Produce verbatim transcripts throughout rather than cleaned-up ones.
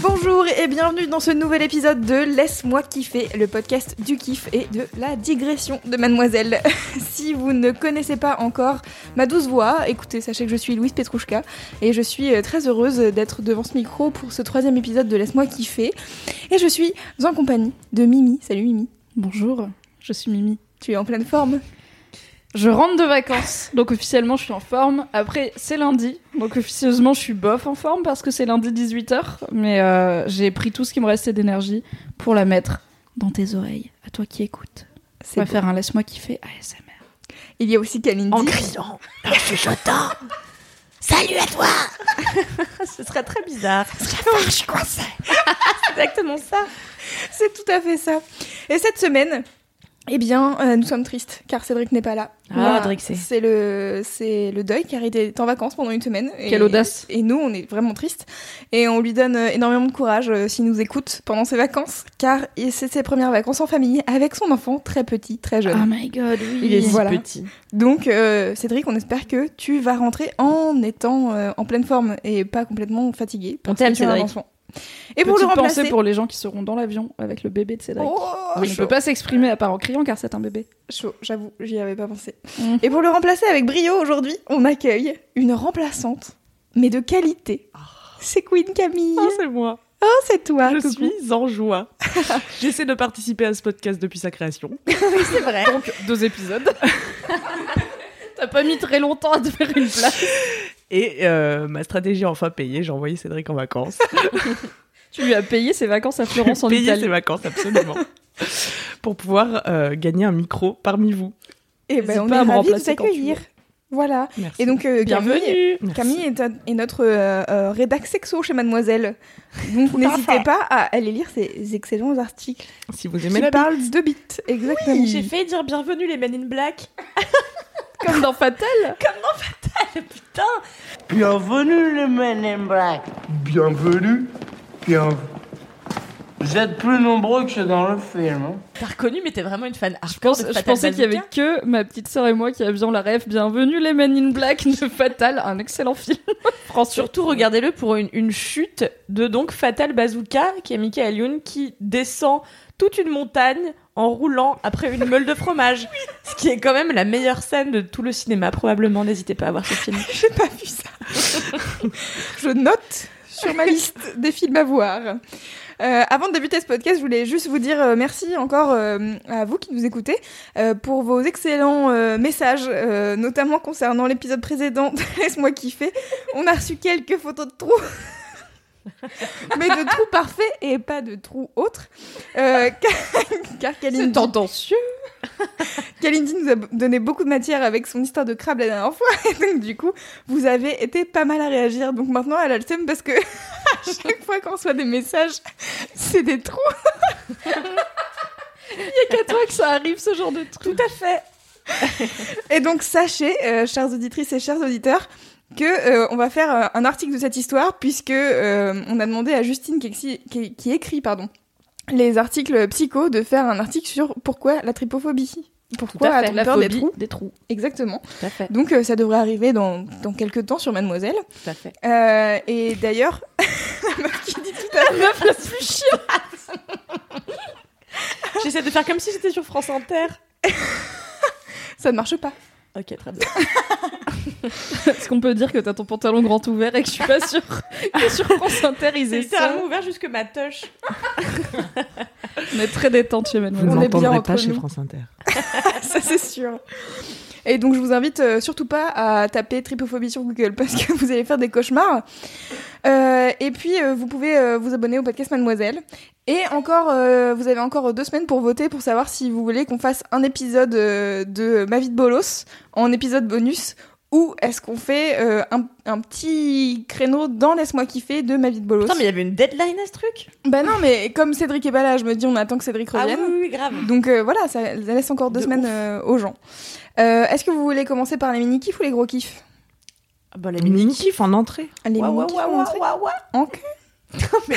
Bonjour et bienvenue dans ce nouvel épisode de Laisse-moi kiffer, le podcast du kiff et de la digression de Mademoiselle. Si vous ne connaissez pas encore ma douce voix, écoutez, sachez que je suis Louise Petrouchka et je suis très heureuse d'être devant ce micro pour ce troisième épisode de Laisse-moi kiffer. Et je suis en compagnie de Mimi. Salut Mimi. Bonjour, je suis Mimi. Tu es en pleine forme ? Je rentre de vacances, donc officiellement je suis en forme. Après, c'est lundi, donc officieusement je suis bof en forme parce que c'est lundi dix-huit heures. Mais euh, j'ai pris tout ce qui me restait d'énergie pour la mettre dans tes oreilles, à toi qui écoutes. C'est On va beau. Faire un Laisse-moi kiffer A S M R. Il y a aussi Calindi. En criant, en chuchotant. Salut à toi. Ce serait très bizarre. Ce serait fort, je suis coincée. C'est exactement ça. C'est tout à fait ça. Et cette semaine... Eh bien, euh, nous sommes tristes, car Cédric n'est pas là. Ah, voilà. Cédric, c'est... C'est le, c'est le deuil, car il est en vacances pendant une semaine. Et, quelle audace. Et nous, on est vraiment tristes. Et on lui donne énormément de courage euh, s'il nous écoute pendant ses vacances, car c'est ses premières vacances en famille, avec son enfant très petit, très jeune. Oh my god, oui. Il est voilà. si petit. Donc, euh, Cédric, on espère que tu vas rentrer en étant euh, en pleine forme et pas complètement fatigué. On t'aime, Cédric. Et pour Petite le remplacer... pensée pour les gens qui seront dans l'avion avec le bébé de Cédric. Oh, oui, je ne peux pas s'exprimer à part en criant car c'est un bébé. Chaud, j'avoue, j'y avais pas pensé. Mmh. Et pour le remplacer avec brio aujourd'hui, on accueille une remplaçante, mais de qualité. Oh. C'est Queen Camille. Oh, c'est moi. Oh, c'est toi. Je coucou. Suis en joie. J'essaie de participer à ce podcast depuis sa création. Oui, c'est vrai. Donc, deux épisodes. T'as pas mis très longtemps à te faire une place. Et euh, ma stratégie enfin payée, j'ai envoyé Cédric en vacances. Tu lui as payé ses vacances à Florence en Italie. Payé ses vacances, absolument. Pour pouvoir euh, gagner un micro parmi vous. Et ben, on est ravis de t'accueillir. Voilà. Merci. Et donc, euh, bienvenue. Camille, Camille est, un, est notre euh, euh, rédac sexo chez Mademoiselle. Donc, n'hésitez pas à aller lire ces excellents articles. Si vous aimez la bite. Qui parlent de bite, exactement. Oui. J'ai fait dire bienvenue les Men in Black. Comme dans Fatal. Comme dans Fatal, putain. Bienvenue les Men in Black. Bienvenue. Bienvenue. Vous êtes plus nombreux que dans le film. Hein. T'as reconnu, mais t'es vraiment une fan hardcore. Je, pense, je pensais Bazooka. Qu'il y avait que ma petite sœur et moi qui avions la ref. Bienvenue les Men in Black de Fatal, un excellent film. Surtout regardez-le pour une, une chute de donc Fatal Bazooka, qui est Michael Youn qui descend toute une montagne en roulant après une meule de fromage. Oui. Ce qui est quand même la meilleure scène de tout le cinéma, probablement. N'hésitez pas à voir ce film. J'ai pas vu ça. Je note sur ma liste des films à voir. Euh, avant de débuter ce podcast, je voulais juste vous dire euh, merci encore euh, à vous qui nous écoutez euh, pour vos excellents euh, messages, euh, notamment concernant l'épisode précédent de Laisse-moi kiffer. On a reçu quelques photos de trous. Mais de trous parfaits et pas de trous autres. Euh, car, car Calindi... C'est tendancieux. Calindi nous a donné beaucoup de matière avec son histoire de crabe la dernière fois. Et donc, du coup, vous avez été pas mal à réagir. Donc maintenant, elle a le seum parce que à chaque fois qu'on reçoit des messages, c'est des trous. Il n'y a qu'à toi que ça arrive, ce genre de trous. Tout à fait. Et donc, sachez, euh, chères auditrices et chers auditeurs, que euh, on va faire euh, un article de cette histoire puisque euh, on a demandé à Justine qui, exi- qui, qui écrit pardon les articles psycho de faire un article sur pourquoi la trypophobie, pourquoi a-t-on peur des trous, des trous exactement. Tout à fait. Donc euh, ça devrait arriver dans dans quelques temps sur Mademoiselle. Tout à fait. Euh, et d'ailleurs la meuf qui dit tout à la meuf la plus chiante. J'essaie de faire comme si j'étais sur France Inter. Ça ne marche pas. Ok, très bien. Est-ce qu'on peut dire que t'as ton pantalon grand ouvert et que je suis pas sûre que sur France Inter ils aient ça. C'est littéralement ouvert jusque ma touche. On est très détente chez Mademoiselle. Vous n'entendrez pas chez France Inter. Ça c'est sûr. Et donc je vous invite euh, surtout pas à taper trypophobie sur Google parce que vous allez faire des cauchemars. Euh, et puis euh, vous pouvez euh, vous abonner au podcast Mademoiselle Et encore, euh, vous avez encore deux semaines pour voter pour savoir si vous voulez qu'on fasse un épisode euh, de Ma vie de bolos en épisode bonus, ou est-ce qu'on fait euh, un, un petit créneau dans Laisse-moi kiffer de Ma vie de bolos. Putain, mais il y avait une deadline à ce truc. Bah non, mais comme Cédric est pas là, je me dis on attend que Cédric revienne. Ah oui, oui, grave. Donc euh, voilà, ça laisse encore deux de semaines euh, aux gens. Euh, est-ce que vous voulez commencer par les mini-kifs ou les gros kifs? Bah les mini-kifs en entrée. Les ouais, mini-kifs ouais, ouais, en entrée ouais, ouais, ouais. En cul. Mais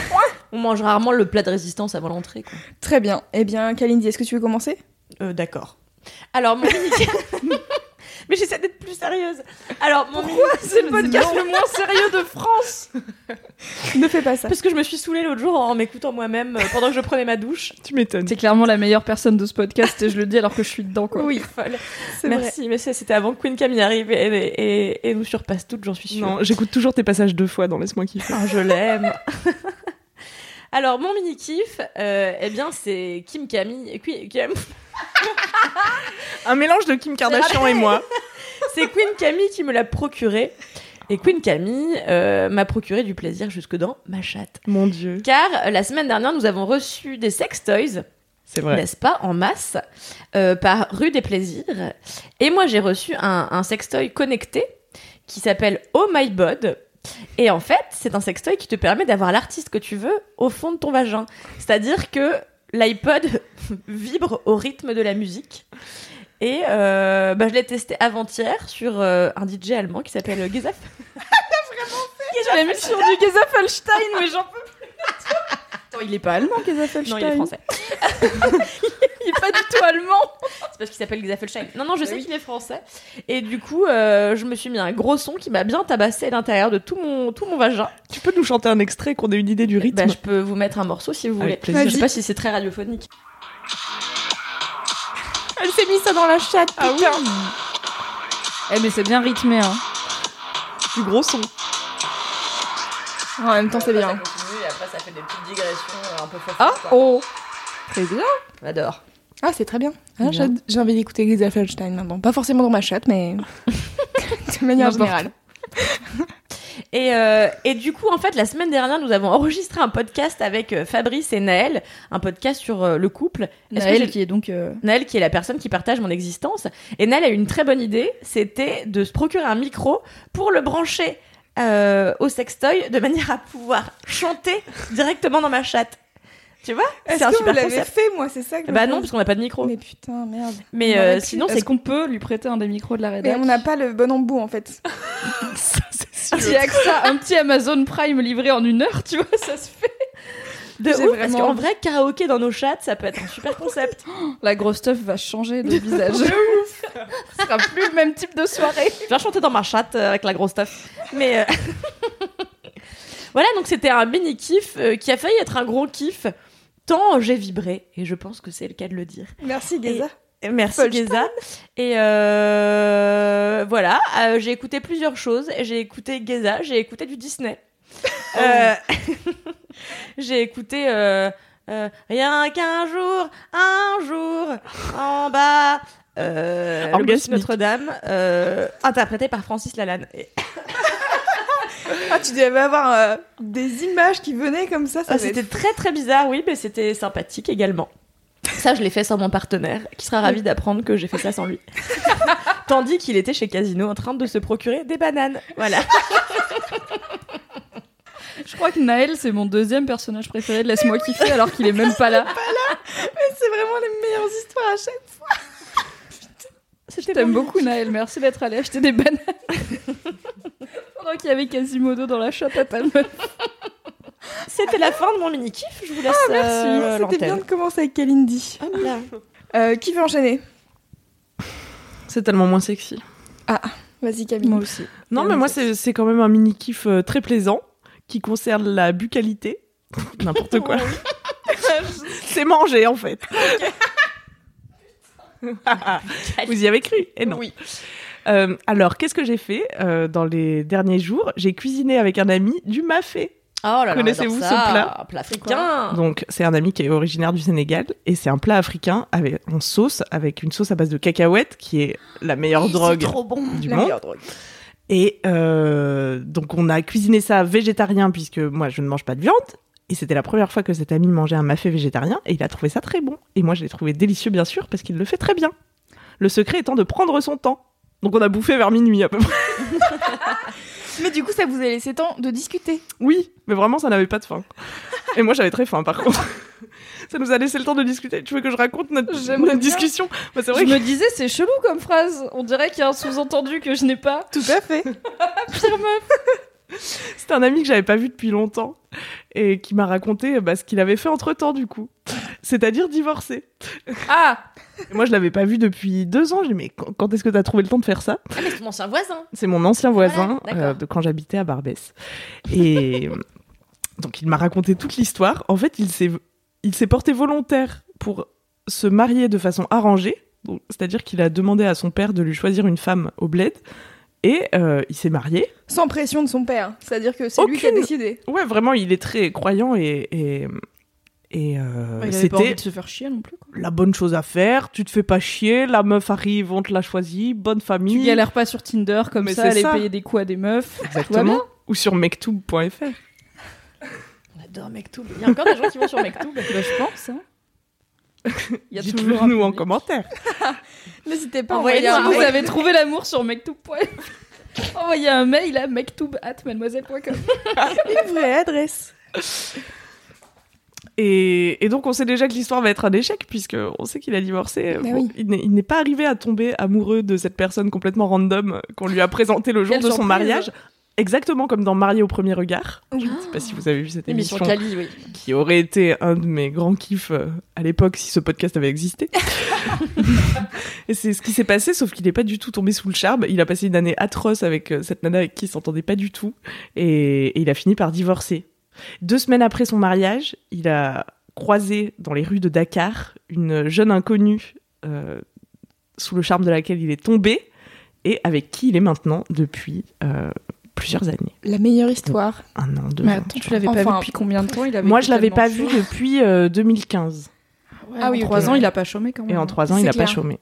on mange rarement le plat de résistance avant l'entrée, quoi. Très bien. Eh bien, Calindi, est-ce que tu veux commencer? euh, D'accord. Alors, mon mini-kiff... Mais j'essaie d'être plus sérieuse. Alors, mon Pourquoi mini-kiff... c'est le podcast le moins sérieux de France? Ne fais pas ça. Parce que je me suis saoulée l'autre jour en m'écoutant moi-même pendant que je prenais ma douche. Tu m'étonnes. T'es clairement la meilleure personne de ce podcast et je le dis alors que je suis dedans, quoi. Oui, folle. C'est Merci, vrai. Mais ça, c'était avant que Queen Camille arrive et, et, et, et nous surpasse toutes, j'en suis sûre. Non, j'écoute toujours tes passages deux fois dans Laisse-moi kiffer. Oh, je l'aime. Alors, mon mini-kiff, euh, eh bien, c'est Kim Camille... Kim... Un mélange de Kim Kardashian et moi. C'est Queen Camille qui me l'a procuré. Et Queen Camille euh, m'a procuré du plaisir jusque dans ma chatte. Mon Dieu. Car euh, la semaine dernière, nous avons reçu des sextoys. C'est vrai. N'est-ce pas, en masse, euh, par Rue des Plaisirs. Et moi, j'ai reçu un, un sextoy connecté qui s'appelle Oh My Bod. Et en fait, c'est un sextoy qui te permet d'avoir l'artiste que tu veux au fond de ton vagin. C'est-à-dire que l'iPod vibre au rythme de la musique. Et euh, bah, je l'ai testé avant-hier sur euh, un D J allemand qui s'appelle Gesaffelstein. T'as vraiment fait Gesaffelstein. Je l'ai mis sur du Gesaffelstein, mais j'en peux plus. Attends, il est pas allemand, Gesaffelstein. Non, il est français. Il est pas du tout allemand. C'est parce qu'il s'appelle Gesaffelstein. Non, non, je mais sais oui. qu'il est français. Et du coup, euh, je me suis mis un gros son qui m'a bien tabassé à l'intérieur de tout mon, tout mon vagin. Tu peux nous chanter un extrait qu'on ait une idée du rythme? Bah, je peux vous mettre un morceau si vous Avec voulez. Plaisir. Je sais pas si c'est très radiophonique. Elle s'est mis ça dans la chatte, putain. Ah oui. Eh mais c'est bien rythmé, hein. Du gros son. En même temps, c'est bien. Ça continue et après, ça fait des petites digressions un peu fortes. Ah oh, très bien. J'adore. Ah, c'est très bien. Ah, bien. J'ai envie d'écouter Gesaffelstein maintenant. Pas forcément dans ma chatte, mais de manière générale. Et, euh, et du coup, en fait, la semaine dernière, nous avons enregistré un podcast avec euh, Fabrice et Naël, un podcast sur euh, le couple. Est-ce Naël que qui est donc... Euh... Naël qui est la personne qui partage mon existence. Et Naël a eu une très bonne idée, c'était de se procurer un micro pour le brancher euh, au sextoy de manière à pouvoir chanter directement dans ma chatte. Tu vois, Est-ce c'est que un super vous l'avez concept. fait, moi, c'est ça que Bah non, parce qu'on n'a pas de micro. Mais putain, merde. Mais euh, sinon, Est-ce c'est qu'on peut lui prêter un des micros de la rédaction. Mais on n'a pas le bon embout, en fait. Ça, c'est sûr. Avec ça, un petit Amazon Prime livré en une heure, tu vois, ça se fait. De J'ai ouf, vraiment... parce qu'en vrai, karaoké dans nos chats, ça peut être un super concept. La grosse teuf va changer de visage. De ouf. Ce sera plus le même type de soirée. Je vais chanter dans ma chatte avec la grosse teuf. Mais... Euh... Voilà, donc c'était un mini-kiff euh, qui a failli être un gros kiff. Tant j'ai vibré, et je pense que c'est le cas de le dire. Merci Geza. Et, et merci Geza. Et euh, voilà, euh, j'ai écouté plusieurs choses. J'ai écouté Geza, j'ai écouté du Disney. Oh. Euh, j'ai écouté euh, euh, Rien qu'un jour, un jour, en bas, euh, Notre-Dame, euh, interprété par Francis Lalanne. Et... Ah, tu devais avoir euh, des images qui venaient comme ça. ça ah, c'était être... très très bizarre, oui, mais c'était sympathique également. Ça, je l'ai fait sans mon partenaire, qui sera ravi d'apprendre que j'ai fait ça sans lui. Tandis qu'il était chez Casino en train de se procurer des bananes. Voilà. Je crois que Naël, c'est mon deuxième personnage préféré de Laisse-moi kiffer, alors qu'il est même pas là. Pas là. Mais c'est vraiment les meilleures histoires à chaque fois. C'était je t'aime bon beaucoup, Naël. Merci d'être allée acheter des bananes. Pendant qu'il y avait Quasimodo dans la chatte à ta meuf. C'était la fin de mon mini-kiff. Je vous laisse ah, merci. Euh, C'était l'antenne. Bien de commencer avec Calindi. Ah, voilà. euh, qui veut enchaîner? C'est tellement moins sexy. Ah, vas-y Camille. Moi aussi. Non, c'est mais moi, c'est, c'est quand même un mini-kiff euh, très plaisant qui concerne la buccalité. N'importe quoi. C'est manger, en fait. Okay. Vous y avez cru? Et non. Oui. Euh, alors, qu'est-ce que j'ai fait euh, dans les derniers jours? J'ai cuisiné avec un ami du mafé. Oh là là, connaissez-vous ce plat? Un plat africain. Donc, c'est un ami qui est originaire du Sénégal et c'est un plat africain avec en sauce, avec une sauce à base de cacahuètes qui est la meilleure oui, drogue c'est trop bon, du la monde. Meilleure drogue. Et euh, donc, on a cuisiné ça végétarien puisque moi, je ne mange pas de viande. Et c'était la première fois que cet ami mangeait un mafé végétarien et il a trouvé ça très bon. Et moi, je l'ai trouvé délicieux, bien sûr, parce qu'il le fait très bien. Le secret étant de prendre son temps. Donc on a bouffé vers minuit à peu près. Mais du coup, ça vous a laissé temps de discuter. Oui, mais vraiment, ça n'avait pas de fin. Et moi, j'avais très faim, par contre. Ça nous a laissé le temps de discuter. Tu veux que je raconte notre, notre discussion? Bah, c'est vrai je que... me disais, c'est chelou comme phrase. On dirait qu'il y a un sous-entendu que je n'ai pas. Tout à fait. Pire meuf. C'était un ami que j'avais pas vu depuis longtemps et qui m'a raconté bah, ce qu'il avait fait entre-temps, du coup. C'est-à-dire divorcer. Ah. Et moi, je l'avais pas vu depuis deux ans. J'ai dit, mais quand est-ce que t'as trouvé le temps de faire ça? Ah, mais c'est mon ancien voisin. C'est mon ancien voisin ouais, euh, de quand j'habitais à Barbès. Et donc, il m'a raconté toute l'histoire. En fait, il s'est, il s'est porté volontaire pour se marier de façon arrangée. Donc, c'est-à-dire qu'il a demandé à son père de lui choisir une femme au bled. Et euh, il s'est marié. Sans pression de son père. C'est-à-dire que c'est Aucune... lui qui a décidé. Ouais, vraiment, il est très croyant et... et... Et euh, ouais, c'était pas envie de se faire chier non plus, quoi. La bonne chose à faire, tu te fais pas chier, la meuf arrive, on te l'a choisie, bonne famille. Tu galères pas sur Tinder comme Mais ça, aller ça. payer des coups à des meufs. Exactement. Ou sur Mektoub point F R. On adore Mektoub. Il y a encore des gens qui vont sur Mektoub, bah, je pense. Hein. Dites-le-nous en commentaire. N'hésitez pas, envoyez si vous avez trouvé l'amour sur Mektoub point F R. Envoyez un mail à mektoub arobase mademoiselle point com. Une vraie adresse. Et, et donc on sait déjà que l'histoire va être un échec puisqu'on sait qu'il a divorcé. Bon, oui. il, n'est, il n'est pas arrivé à tomber amoureux de cette personne complètement random qu'on lui a présentée le jour Quelle de surprise. Son mariage, exactement comme dans Marié au premier regard. Oh. Je ne sais pas si vous avez vu cette émission, émission Cali, oui. Qui aurait été un de mes grands kiffs à l'époque si ce podcast avait existé. Et c'est ce qui s'est passé, sauf qu'il n'est pas du tout tombé sous le charme. Il a passé une année atroce avec cette nana avec qui il ne s'entendait pas du tout et, et il a fini par divorcer. Deux semaines après son mariage, il a croisé dans les rues de Dakar une jeune inconnue euh, sous le charme de laquelle il est tombé et avec qui il est maintenant depuis euh, plusieurs années. La meilleure histoire. Donc, un an, deux ans. Mais attends, ans, tu l'avais enfin, pas vu depuis combien de temps il avait Moi, je l'avais pas vu depuis euh, deux mille quinze. Ouais, ah oui, en trois okay. ans, il a pas chômé quand même. Et en trois ans, C'est il clair. a pas chômé.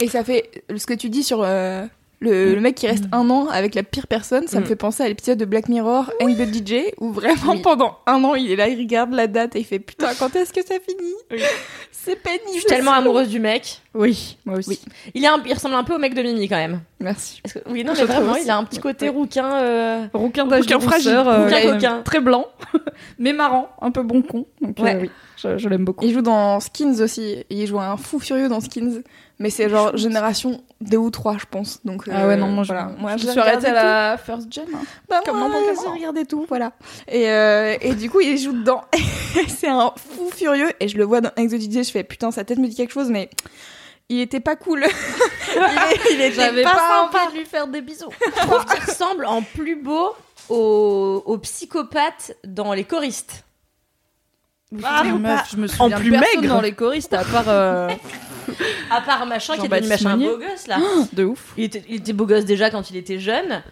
Et ça fait ce que tu dis sur... Euh... Le, mmh. le mec qui reste mmh. un an avec la pire personne, ça mmh. me fait penser à l'épisode de Black Mirror, oui. And the D J, où vraiment oui. pendant un an, il est là, il regarde la date et il fait « Putain, quand est-ce que ça finit oui. ?» C'est pénible. Je suis tellement amoureuse du mec. Oui, moi aussi. Oui. Il, un, il ressemble un peu au mec de Mimi, quand même. Merci. Parce que, oui, non, mais vraiment, aussi. Il a un petit côté ouais. rouquin. Euh, rouquin d'âge rouquin fragile. Euh, rouquin, rouquin. Très blanc, mais marrant, un peu bon con. Donc, ouais. euh, oui, je, je l'aime beaucoup. Il joue dans Skins aussi. Il joue un fou furieux dans Skins. Mais c'est genre génération deux ou trois, je pense. Donc, euh, ah ouais, non, moi, je, voilà. moi, je, je suis arrêtée à la first gen. Hein. Bah, Comme moi, j'ai regardé tout, voilà. Et, euh, et du coup, il joue dedans. C'est un fou furieux. Et je le vois dans Exodidé, je fais, putain, sa tête me dit quelque chose, mais... Il était pas cool. il, il était J'avais pas, pas sympa. envie de lui faire des bisous. Je trouve qu'il ressemble en plus beau au, au psychopathe dans Les Choristes. Ah, meuf, je me souviens en plus de personne maigre. Dans Les Choristes, à part... Euh... à part machin Jean qui était du machin beau gosse, là. De ouf. Il était, il était beau gosse déjà quand il était jeune.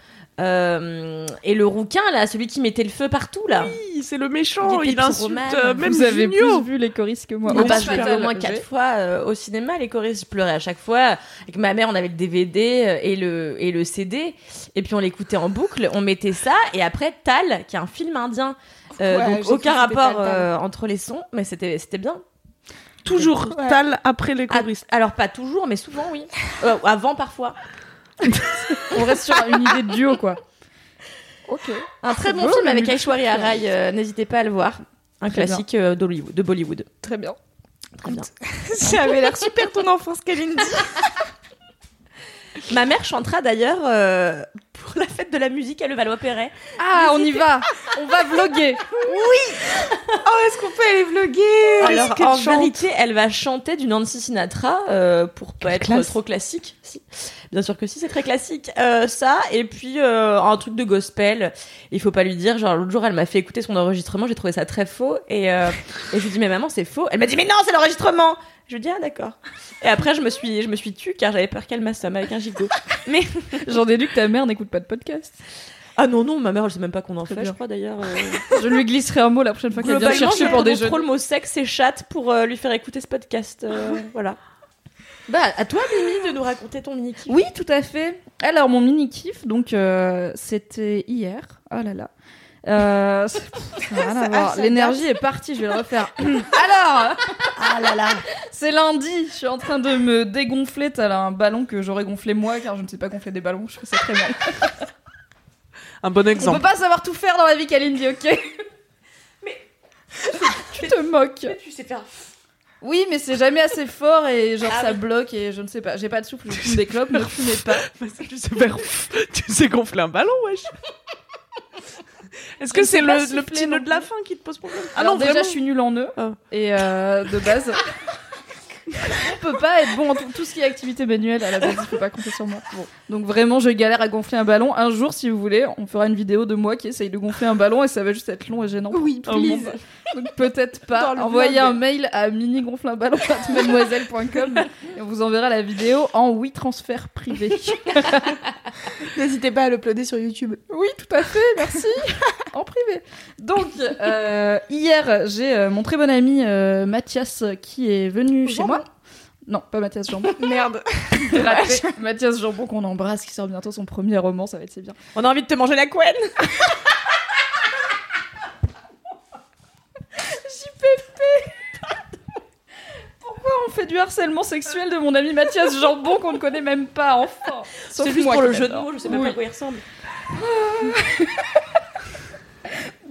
Euh, et le rouquin, là, celui qui mettait le feu partout, là. Oui, c'est le méchant, il insulte euh, même Vous Junio. Avez plus vu Les Choristes que moi. On passe au moins quatre fois euh, au cinéma, Les Choristes. Je pleurais à chaque fois. Avec ma mère, on avait le D V D et le, et le C D. Et puis on l'écoutait en boucle, on mettait ça. Et après, Tal, qui est un film indien. Euh, ouais, donc aucun rapport euh, entre les sons, mais c'était, c'était bien. Toujours ouais. Tal après Les Choristes. À, alors pas toujours, mais souvent, oui. Euh, avant, parfois. On reste sur une idée de duo, quoi. Ok. Un très bon, bon film avec Aishwarya Rai. Euh, n'hésitez pas à le voir. Un très classique euh, d'Hollywood, de Bollywood. Très bien. Très bien. Ça avait l'air super ton enfance, Calindi. Ma mère chantera d'ailleurs euh, pour la fête de la musique à Levallois-Perret. Ah, on y va. On va vloguer. Oui. Oh, est-ce qu'on peut aller vloguer? Alors, en vérité, elle va chanter du Nancy Sinatra euh, pour pas être classe. Trop classique. Si. Bien sûr que si, c'est très classique. Euh, ça, et puis euh, un truc de gospel. Il faut pas lui dire. Genre, l'autre jour, elle m'a fait écouter son enregistrement. J'ai trouvé ça très faux. Et, euh, et je lui ai dit, mais maman, c'est faux. Elle m'a dit, mais non, c'est l'enregistrement. Je dis, ah d'accord. Et après, je me suis, je me suis tue car j'avais peur qu'elle m'assomme avec un gigot. Mais j'en déduis que ta mère n'écoute pas de podcast. Ah non, non, ma mère, elle sait même pas qu'on en fait, je crois d'ailleurs. Euh... Je lui glisserai un mot la prochaine fois qu'elle vient chercher pour des jeux. Trop le mot sexe et chatte pour euh, lui faire écouter ce podcast. Euh, voilà. Bah, à toi, Mimi, de nous raconter ton mini-kiff. Oui, tout à fait. Alors, mon mini-kiff, donc, euh, c'était hier. Oh là là. Euh, ça l'énergie est partie, je vais le refaire. Alors, ah là là, c'est lundi, je suis en train de me dégonfler. T'as là un ballon que j'aurais gonflé moi, car je ne sais pas gonfler des ballons, je fais ça très mal. Un bon exemple. On peut pas savoir tout faire dans la vie, Calindi, ok. Mais tu te moques. Mais tu sais faire. Oui, mais c'est jamais assez fort et genre ah, ça bloque et je ne sais pas. J'ai pas de souffle, je fume des clopes, ne fumez pas. Tu sais faire. Tu sais gonfler un ballon, wesh. Est-ce que c'est le, le petit nœud de la fin qui te pose problème? Ah non, déjà, je suis nulle en nœud. Ah. Et euh, de base, on peut pas être bon en tout, tout ce qui est activité manuelle à la base, il faut pas compter sur moi. Bon. Donc vraiment, je galère à gonfler un ballon. Un jour, si vous voulez, on fera une vidéo de moi qui essaye de gonfler un ballon et ça va juste être long et gênant. Oui, please. Oh, donc peut-être pas. Envoyez un mail à mini gonfle un ballon arobase mademoiselle point com et on vous enverra la vidéo en oui transfert privé. N'hésitez pas à l'uploader sur YouTube. Oui, tout à fait, merci. En privé. Donc, euh, hier, j'ai euh, mon très bon ami euh, Mathias qui est venu Jean chez moi. Non, pas Mathias Jambon. Merde. Raté. Mathias Jambon qu'on embrasse, qui sort bientôt son premier roman, ça va être c'est bien. On a envie de te manger la couenne. J P P. Pourquoi on fait du harcèlement sexuel de mon ami Mathias Jambon qu'on ne connaît même pas, enfin. Sauf c'est juste pour le jeu de mots, je sais même oui. pas à quoi il ressemble.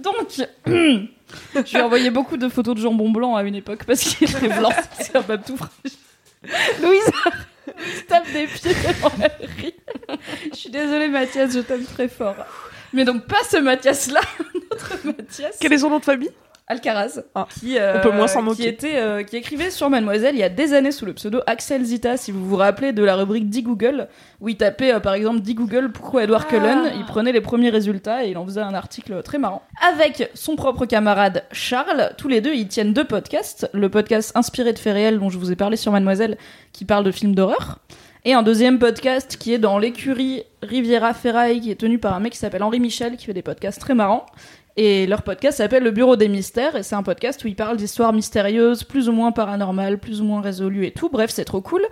Donc, je lui ai envoyé beaucoup de photos de jambon blanc à une époque parce qu'il était blanc, c'est un babtou fragile. Louise, se tape des pieds dans la rire. Je suis désolée Mathias, je t'aime très fort. Mais donc pas ce Mathias-là, notre Mathias. Quel est son nom de famille? Alcaraz, ah, qui, euh, on peut moins s'en moquer. Qui, était, euh, qui écrivait sur Mademoiselle il y a des années sous le pseudo Axel Zita, si vous vous rappelez de la rubrique Dis Google, où il tapait euh, par exemple Dis Google, pourquoi Edward ah. Cullen, il prenait les premiers résultats et il en faisait un article très marrant. Avec son propre camarade Charles, tous les deux ils tiennent deux podcasts, le podcast inspiré de faits réels dont je vous ai parlé sur Mademoiselle, qui parle de films d'horreur, et un deuxième podcast qui est dans l'écurie Riviera Ferraille, qui est tenu par un mec qui s'appelle Henri Michel, qui fait des podcasts très marrants. Et leur podcast s'appelle Le Bureau des Mystères, et c'est un podcast où ils parlent d'histoires mystérieuses, plus ou moins paranormales, plus ou moins résolues et tout. Bref, c'est trop cool.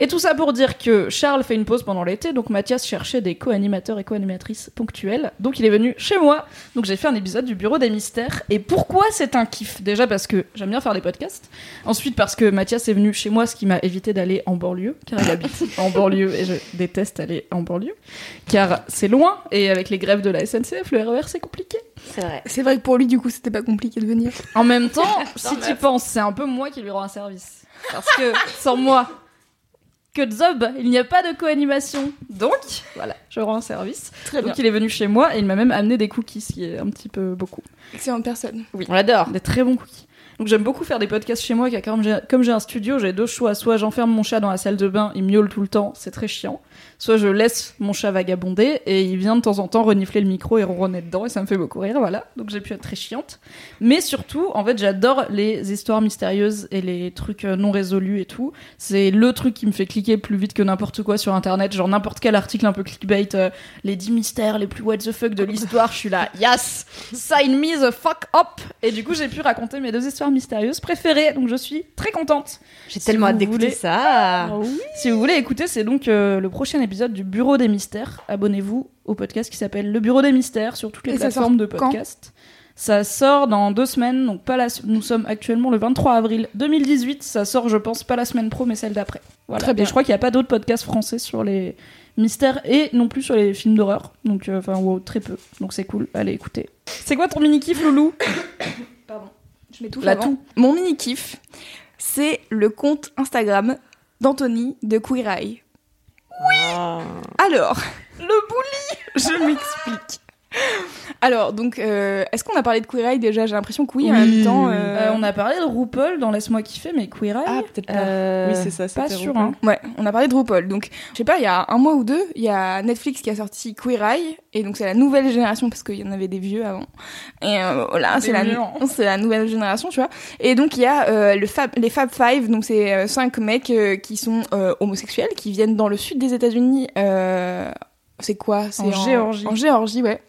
Et tout ça pour dire que Charles fait une pause pendant l'été, donc Mathias cherchait des co-animateurs et co-animatrices ponctuels. Donc il est venu chez moi. Donc j'ai fait un épisode du Bureau des Mystères. Et pourquoi c'est un kiff ? Déjà parce que j'aime bien faire des podcasts. Ensuite parce que Mathias est venu chez moi, ce qui m'a évité d'aller en banlieue, car il habite en banlieue et je déteste aller en banlieue, car c'est loin et avec les grèves de la S N C F, le R E R c'est compliqué. C'est vrai. C'est vrai que pour lui, du coup, c'était pas compliqué de venir. En même temps, non, si tu penses, c'est un peu moi qui lui rends un service. Parce que sans moi, que zob, il n'y a pas de co-animation. Donc, voilà, je rends un service. Très bien. Donc, il est venu chez moi et il m'a même amené des cookies, ce qui est un petit peu beaucoup. Excellente personne. Oui, on l'adore. Des très bons cookies. Donc, j'aime beaucoup faire des podcasts chez moi, car comme j'ai, comme j'ai un studio, j'ai deux choix. Soit j'enferme mon chat dans la salle de bain, il miaule tout le temps, c'est très chiant. Soit je laisse mon chat vagabonder et il vient de temps en temps renifler le micro et ronronner dedans et ça me fait beaucoup rire, voilà. Donc j'ai pu être très chiante. Mais surtout, en fait, j'adore les histoires mystérieuses et les trucs non résolus et tout. C'est le truc qui me fait cliquer plus vite que n'importe quoi sur Internet, genre n'importe quel article un peu clickbait, euh, les dix mystères les plus what the fuck de l'histoire, je suis là, yes, sign me the fuck up. Et du coup, j'ai pu raconter mes deux histoires mystérieuses préférées, donc je suis très contente. J'ai si tellement hâte d'écouter voulez... ça. Oh, oui. Si vous voulez écouter, c'est donc euh, le prochain épisode du Bureau des Mystères. Abonnez-vous au podcast qui s'appelle Le Bureau des Mystères sur toutes les et plateformes de podcast. Ça sort dans deux semaines, donc pas la... nous sommes actuellement le vingt-trois avril deux mille dix-huit. Ça sort, je pense, pas la semaine pro, mais celle d'après. Voilà. Très bien. Et je crois qu'il n'y a pas d'autres podcasts français sur les mystères et non plus sur les films d'horreur. Donc, euh, enfin, wow, très peu. Donc, c'est cool. Allez, écoutez. C'est quoi ton mini-kiff, Loulou? Pardon. Je m'étouffe avant. Tout. Mon mini-kiff, c'est le compte Instagram d'Anthony de Queer Eye. Oui. Ah. Alors, le bouli. Je m'explique. Alors, donc, euh, est-ce qu'on a parlé de Queer Eye déjà ? J'ai l'impression que oui, oui. En même temps, euh... Euh, on a parlé de RuPaul dans Laisse-moi kiffer, mais Queer Eye. Ah, peut-être pas. Euh, oui, c'est ça, c'est pas sûr. Hein. Ouais, on a parlé de RuPaul. Donc, je sais pas, il y a un mois ou deux, il y a Netflix qui a sorti Queer Eye, et donc c'est la nouvelle génération parce qu'il y en avait des vieux avant. Et euh, voilà, c'est la, c'est la nouvelle génération, tu vois. Et donc il y a euh, le Fab, les Fab Five, donc c'est euh, cinq mecs euh, qui sont euh, homosexuels, qui viennent dans le sud des États-Unis. Euh, c'est quoi ? C'est en, en Géorgie. En Géorgie, ouais.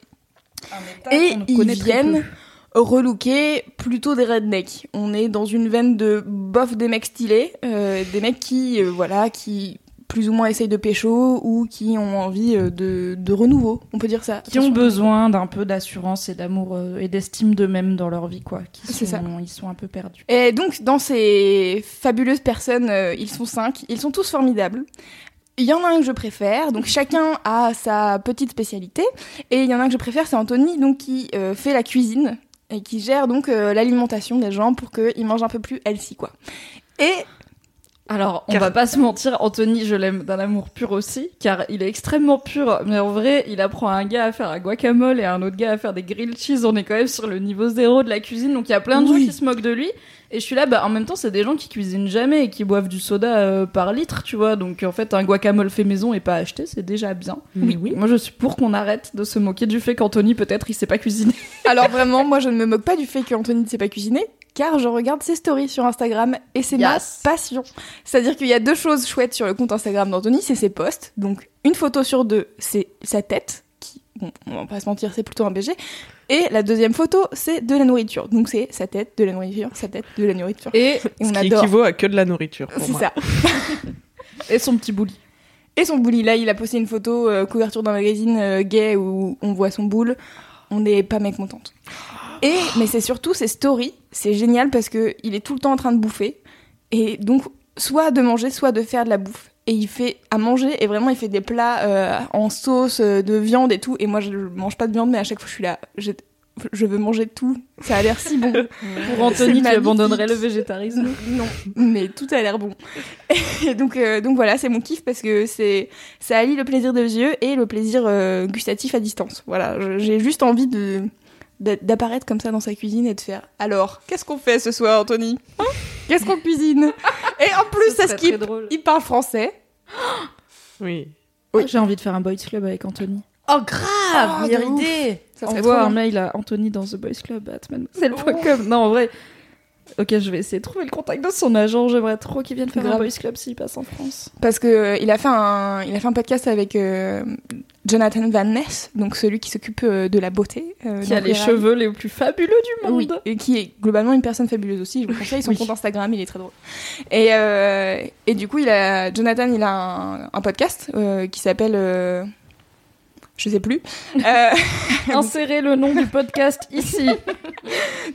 Et ils viennent relooker plutôt des rednecks. On est dans une veine de bof des mecs stylés, euh, des mecs qui, euh, voilà, qui plus ou moins essayent de pécho ou qui ont envie de, de renouveau, on peut dire ça. Qui Attention. Ont besoin d'un peu d'assurance et d'amour et d'estime d'eux-mêmes dans leur vie, quoi. Qui C'est sont, ça. Ils sont un peu perdus. Et donc, dans ces fabuleuses personnes, ils sont cinq, ils sont tous formidables. Il y en a un que je préfère, donc chacun a sa petite spécialité, et il y en a un que je préfère, c'est Anthony, donc qui euh, fait la cuisine et qui gère donc euh, l'alimentation des gens pour qu'ils mangent un peu plus healthy, quoi. Et alors, on car... va pas se mentir, Anthony, je l'aime d'un amour pur aussi, car il est extrêmement pur, mais en vrai, il apprend à un gars à faire un guacamole et à un autre gars à faire des grilled cheese, on est quand même sur le niveau zéro de la cuisine, donc il y a plein de oui. gens qui se moquent de lui. Et je suis là, bah, en même temps, c'est des gens qui cuisinent jamais et qui boivent du soda euh, par litre, tu vois. Donc, en fait, un guacamole fait maison et pas acheté, c'est déjà bien. Oui, oui. Moi, je suis pour qu'on arrête de se moquer du fait qu'Anthony, peut-être, il sait pas cuisiner. Alors, vraiment, moi, je ne me moque pas du fait qu'Anthony ne sait pas cuisiner, car je regarde ses stories sur Instagram et c'est yes. ma passion. C'est-à-dire qu'il y a deux choses chouettes sur le compte Instagram d'Anthony, c'est ses posts. Donc, une photo sur deux, c'est sa tête, qui, bon, on va pas se mentir, c'est plutôt un B G. Et la deuxième photo, c'est de la nourriture. Donc c'est sa tête, de la nourriture, sa tête, de la nourriture. Et, et on ce qui adore. Équivaut à que de la nourriture. Pour c'est moi. Ça. Et son petit bouli. Et son bouli. Là, il a posté une photo euh, couverture d'un magazine euh, gay où on voit son boule. On n'est pas mécontente. Et mais c'est surtout ses stories. C'est génial parce que il est tout le temps en train de bouffer. Et donc soit de manger, soit de faire de la bouffe. Et il fait à manger, et vraiment, il fait des plats euh, en sauce, euh, de viande et tout. Et moi, je mange pas de viande, mais à chaque fois, je suis là, je, je veux manger tout. Ça a l'air si bon. Pour Anthony, qui abandonnerait le végétarisme. Non, mais tout a l'air bon. Et donc, euh, donc voilà, c'est mon kiff, parce que c'est, ça allie le plaisir des yeux et le plaisir euh, gustatif à distance. Voilà, j'ai juste envie de, d'apparaître comme ça dans sa cuisine et de faire « Alors, qu'est-ce qu'on fait ce soir, Anthony ? Hein ? Qu'est-ce qu'on cuisine ?» Et en plus, ça, ça skip. Il parle français. Oui. oui. J'ai envie de faire un boys club avec Anthony. Oh, grave, meilleure oh, idée. Ça Envoie un mail à Anthony dans the boys club at mademoiselle dot com. Non, en vrai. Ok, je vais essayer de trouver le contact de son agent. J'aimerais trop qu'il vienne faire grave. un boys club s'il passe en France. Parce que euh, il a fait un, il a fait un podcast avec euh, Jonathan Van Ness, donc celui qui s'occupe euh, de la beauté, euh, qui a les cheveux les plus fabuleux du monde, oui. et qui est globalement une personne fabuleuse aussi. Je vous conseille son oui. compte Instagram, il est très drôle. Et euh, et du coup, il a Jonathan, il a un, un podcast euh, qui s'appelle. Euh, Je sais plus. Euh... Insérez le nom du podcast ici.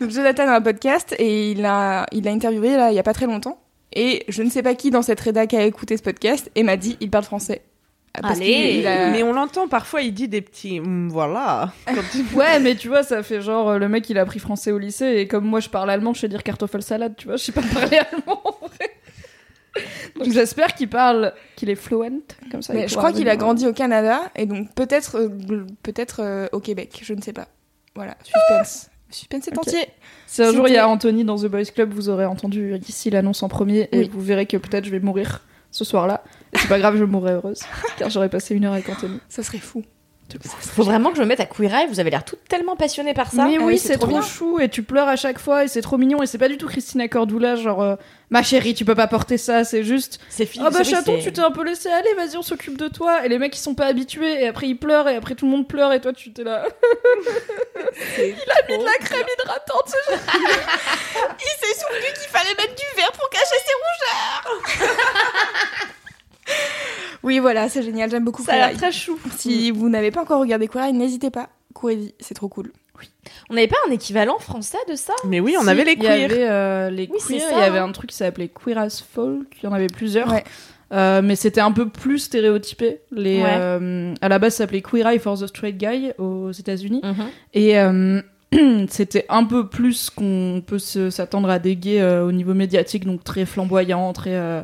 Donc Jonathan a un podcast et il a, il a interviewé là, il y a pas très longtemps. Et je ne sais pas qui dans cette rédac a écouté ce podcast et m'a dit il parle français. Parce Allez, a... mais on l'entend parfois, il dit des petits mm, voilà. Quand ouais, mais tu vois, ça fait genre le mec il a appris français au lycée et comme moi je parle allemand, je sais dire Kartoffelsalade, tu vois, je sais pas parler allemand en vrai. Donc j'espère qu'il parle, qu'il est fluent comme ça. Mais je crois qu'il a grandi au Canada et donc peut-être, euh, peut-être euh, au Québec, je ne sais pas. Voilà, suspense. Ah suspense est okay. entier. Si un C'était... jour il y a Anthony dans The Boys Club, vous aurez entendu ici l'annonce en premier et oui. vous verrez que peut-être je vais mourir ce soir-là. Et c'est pas grave, je mourrai heureuse car j'aurais passé une heure avec Anthony. Ça serait fou. Faut vraiment que je me mette à Queer Eye, vous avez l'air toutes tellement passionnées par ça. Mais ah oui, c'est, c'est trop, trop chou et tu pleures à chaque fois et c'est trop mignon et c'est pas du tout Christina Cordula genre euh, ma chérie, tu peux pas porter ça, c'est juste c'est fini. Ah bah chaton, c'est... tu t'es un peu laissé aller, vas-y, on s'occupe de toi et les mecs ils sont pas habitués et après ils pleurent et après tout le monde pleure et toi tu t'es là. Il a mis de la crème hydratante. Ce genre. Il s'est souvenu qu'il fallait mettre du verre pour cacher ses rougeurs. Oui, voilà, c'est génial, j'aime beaucoup. Ça a l'air très chou. Si vous n'avez pas encore regardé Queer Eye, n'hésitez pas, courez-y, c'est trop cool. Oui. On n'avait pas un équivalent français de ça ? Mais oui, on si, avait les queer. Il y avait euh, les oui, queer, il y avait un truc qui s'appelait Queer as Folk, il y en avait plusieurs. Ouais. Euh, mais c'était un peu plus stéréotypé. Les, ouais. euh, à la base, ça s'appelait Queer Eye for the Straight Guy aux États-Unis. Mm-hmm. Et euh, c'était un peu plus qu'on peut se, s'attendre à des gays euh, au niveau médiatique, donc très flamboyant, très... Euh,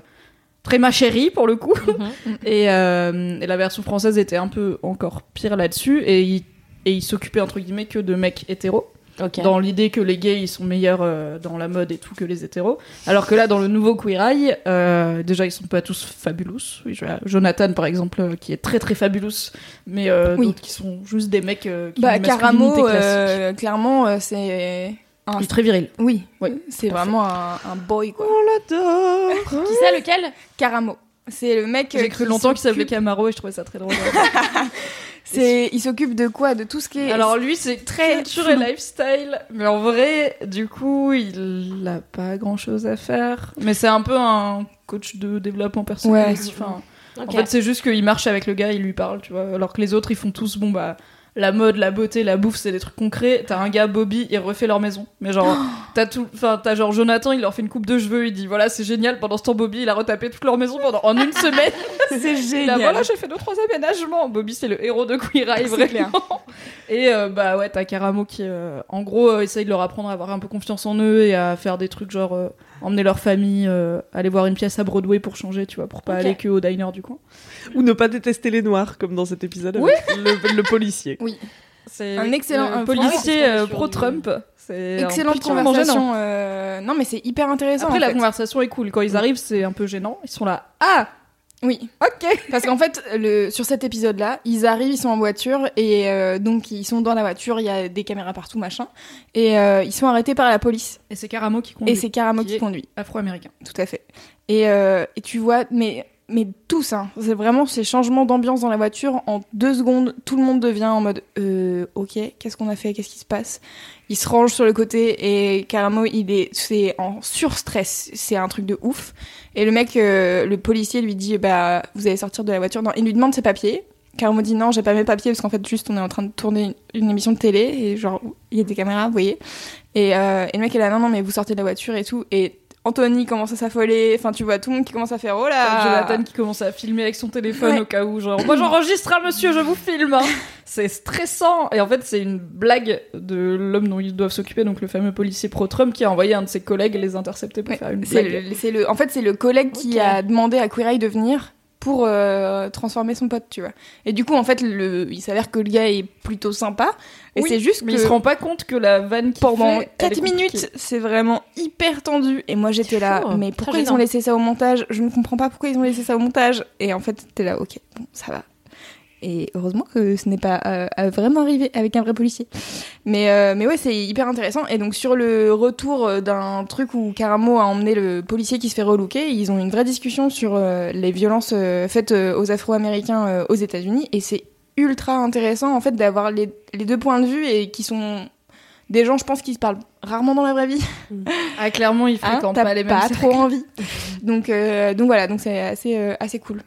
Très ma chérie, pour le coup. Mm-hmm. Et, euh, et la version française était un peu encore pire là-dessus. Et il, et il s'occupait, entre guillemets, que de mecs hétéros. Okay. Dans l'idée que les gays, ils sont meilleurs euh, dans la mode et tout que les hétéros. Alors que là, dans le nouveau Queer Eye, euh, déjà, ils sont pas tous fabulous. Oui, Jonathan, par exemple, euh, qui est très, très fabulous. Mais euh, oui. d'autres qui sont juste des mecs euh, qui bah, ont une masculinité Karamo, classique. Euh, clairement, euh, c'est... Un... Il est très viril. Oui, oui. C'est parfait. Vraiment un, un boy, quoi. On l'adore. Qui c'est, lequel ? Karamo. C'est le mec... J'ai cru longtemps s'occupe... qu'il s'appelait Camaro et je trouvais ça très drôle. c'est... Il s'occupe de quoi ? De tout ce qui est... Alors lui, c'est très culture et lifestyle. Mais en vrai, du coup, il n'a pas grand-chose à faire. Mais c'est un peu un coach de développement personnel. Ouais. Enfin, Okay. En fait, c'est juste qu'il marche avec le gars, il lui parle, tu vois. Alors que les autres, ils font tous, bon, bah, la mode, la beauté, la bouffe, c'est des trucs concrets. T'as un gars, Bobby, il refait leur maison. Mais genre, t'as tout, enfin, t'as genre Jonathan, il leur fait une coupe de cheveux, il dit, voilà, c'est génial. Pendant ce temps, Bobby, il a retapé toute leur maison pendant, en une semaine. C'est génial. Là, voilà, j'ai fait deux, trois aménagements. Bobby, c'est le héros de Queer Eye, vraiment. Et, euh, bah, ouais, t'as Karamo qui, euh, en gros, euh, essaye de leur apprendre à avoir un peu confiance en eux et à faire des trucs genre, euh, emmener leur famille, euh, aller voir une pièce à Broadway pour changer, tu vois, pour pas okay. aller que au diner du coin. Ou ne pas détester les noirs, comme dans cet épisode avec oui. le, le policier. Oui, c'est un excellent un policier euh, pro-Trump. Du... C'est excellente conversation. Euh... Non, mais c'est hyper intéressant. Après, en la fait. Conversation est cool. Quand ils arrivent, c'est un peu gênant. Ils sont là. Ah! Oui, ok. Parce qu'en fait, le, sur cet épisode-là, ils arrivent, ils sont en voiture et euh, donc ils sont dans la voiture. Il y a des caméras partout, machin, et euh, ils sont arrêtés par la police. Et c'est Karamo qui conduit. Et c'est Karamo qui, qui conduit. Afro-américain. Tout à fait. Et, euh, et tu vois, mais mais tous, hein, c'est vraiment ces changements d'ambiance dans la voiture en deux secondes. Tout le monde devient en mode, euh, ok, qu'est-ce qu'on a fait, qu'est-ce qui se passe? Il se range sur le côté et Karamo, il est, c'est en surstress, c'est un truc de ouf. Et le mec, euh, le policier lui dit, bah, vous allez sortir de la voiture. Non, il lui demande ses papiers. Karamo dit, non, j'ai pas mes papiers parce qu'en fait, juste, on est en train de tourner une, une émission de télé et genre, il y a des caméras, vous voyez. Et, euh, et le mec, il est là, non, non, mais vous sortez de la voiture et tout. Et Anthony commence à s'affoler, enfin tu vois tout le monde qui commence à faire oh là. Jonathan qui commence à filmer avec son téléphone ouais. au cas où genre moi j'enregistre un monsieur, je vous filme. Hein. C'est stressant et en fait c'est une blague de l'homme dont ils doivent s'occuper, donc le fameux policier pro-Trump qui a envoyé un de ses collègues les intercepter pour ouais. faire une c'est blague. Le, c'est le, en fait c'est le collègue okay. qui a demandé à Queer Eye de venir pour euh, transformer son pote, tu vois. Et du coup, en fait, le, il s'avère que le gars est plutôt sympa. Et oui, c'est juste mais que... il se rend pas compte que la vanne qui pendant fait, quatre minutes, c'est vraiment hyper tendu. Et moi, j'étais là, fou, mais pourquoi ils ont laissé ça au montage ? Je ne comprends pas pourquoi ils ont laissé ça au montage. Et en fait, t'es là, ok, bon, ça va. Et heureusement que ce n'est pas euh, vraiment arrivé avec un vrai policier. Mais, euh, mais ouais, c'est hyper intéressant. Et donc, sur le retour d'un truc où Karamo a emmené le policier qui se fait relooker, ils ont une vraie discussion sur euh, les violences euh, faites euh, aux Afro-Américains euh, aux États-Unis. Et c'est ultra intéressant, en fait, d'avoir les, les deux points de vue et qui sont... Des gens, je pense, qui se parlent rarement dans la vraie vie. Ah, clairement, ils fréquentent hein, pas les mêmes pas trop envie. donc, euh, donc voilà, donc c'est assez, euh, assez cool.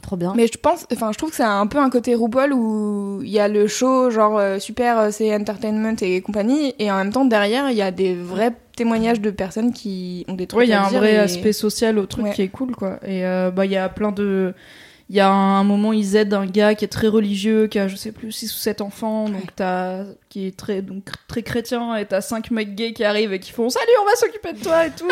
Trop bien. Mais je pense, enfin, je trouve que ça a un peu un côté RuPaul où il y a le show, genre euh, super, c'est entertainment et compagnie, et en même temps derrière il y a des vrais témoignages de personnes qui ont des trucs. Oui, il y a un vrai et... aspect social au truc ouais. qui est cool, quoi. Et euh, bah il y a plein de, il y a un, un moment ils aident un gars qui est très religieux, qui a je sais plus six ou sept enfants, donc ouais. t'as qui est très donc très chrétien, et t'as cinq mecs gays qui arrivent et qui font salut, on va s'occuper de toi et tout.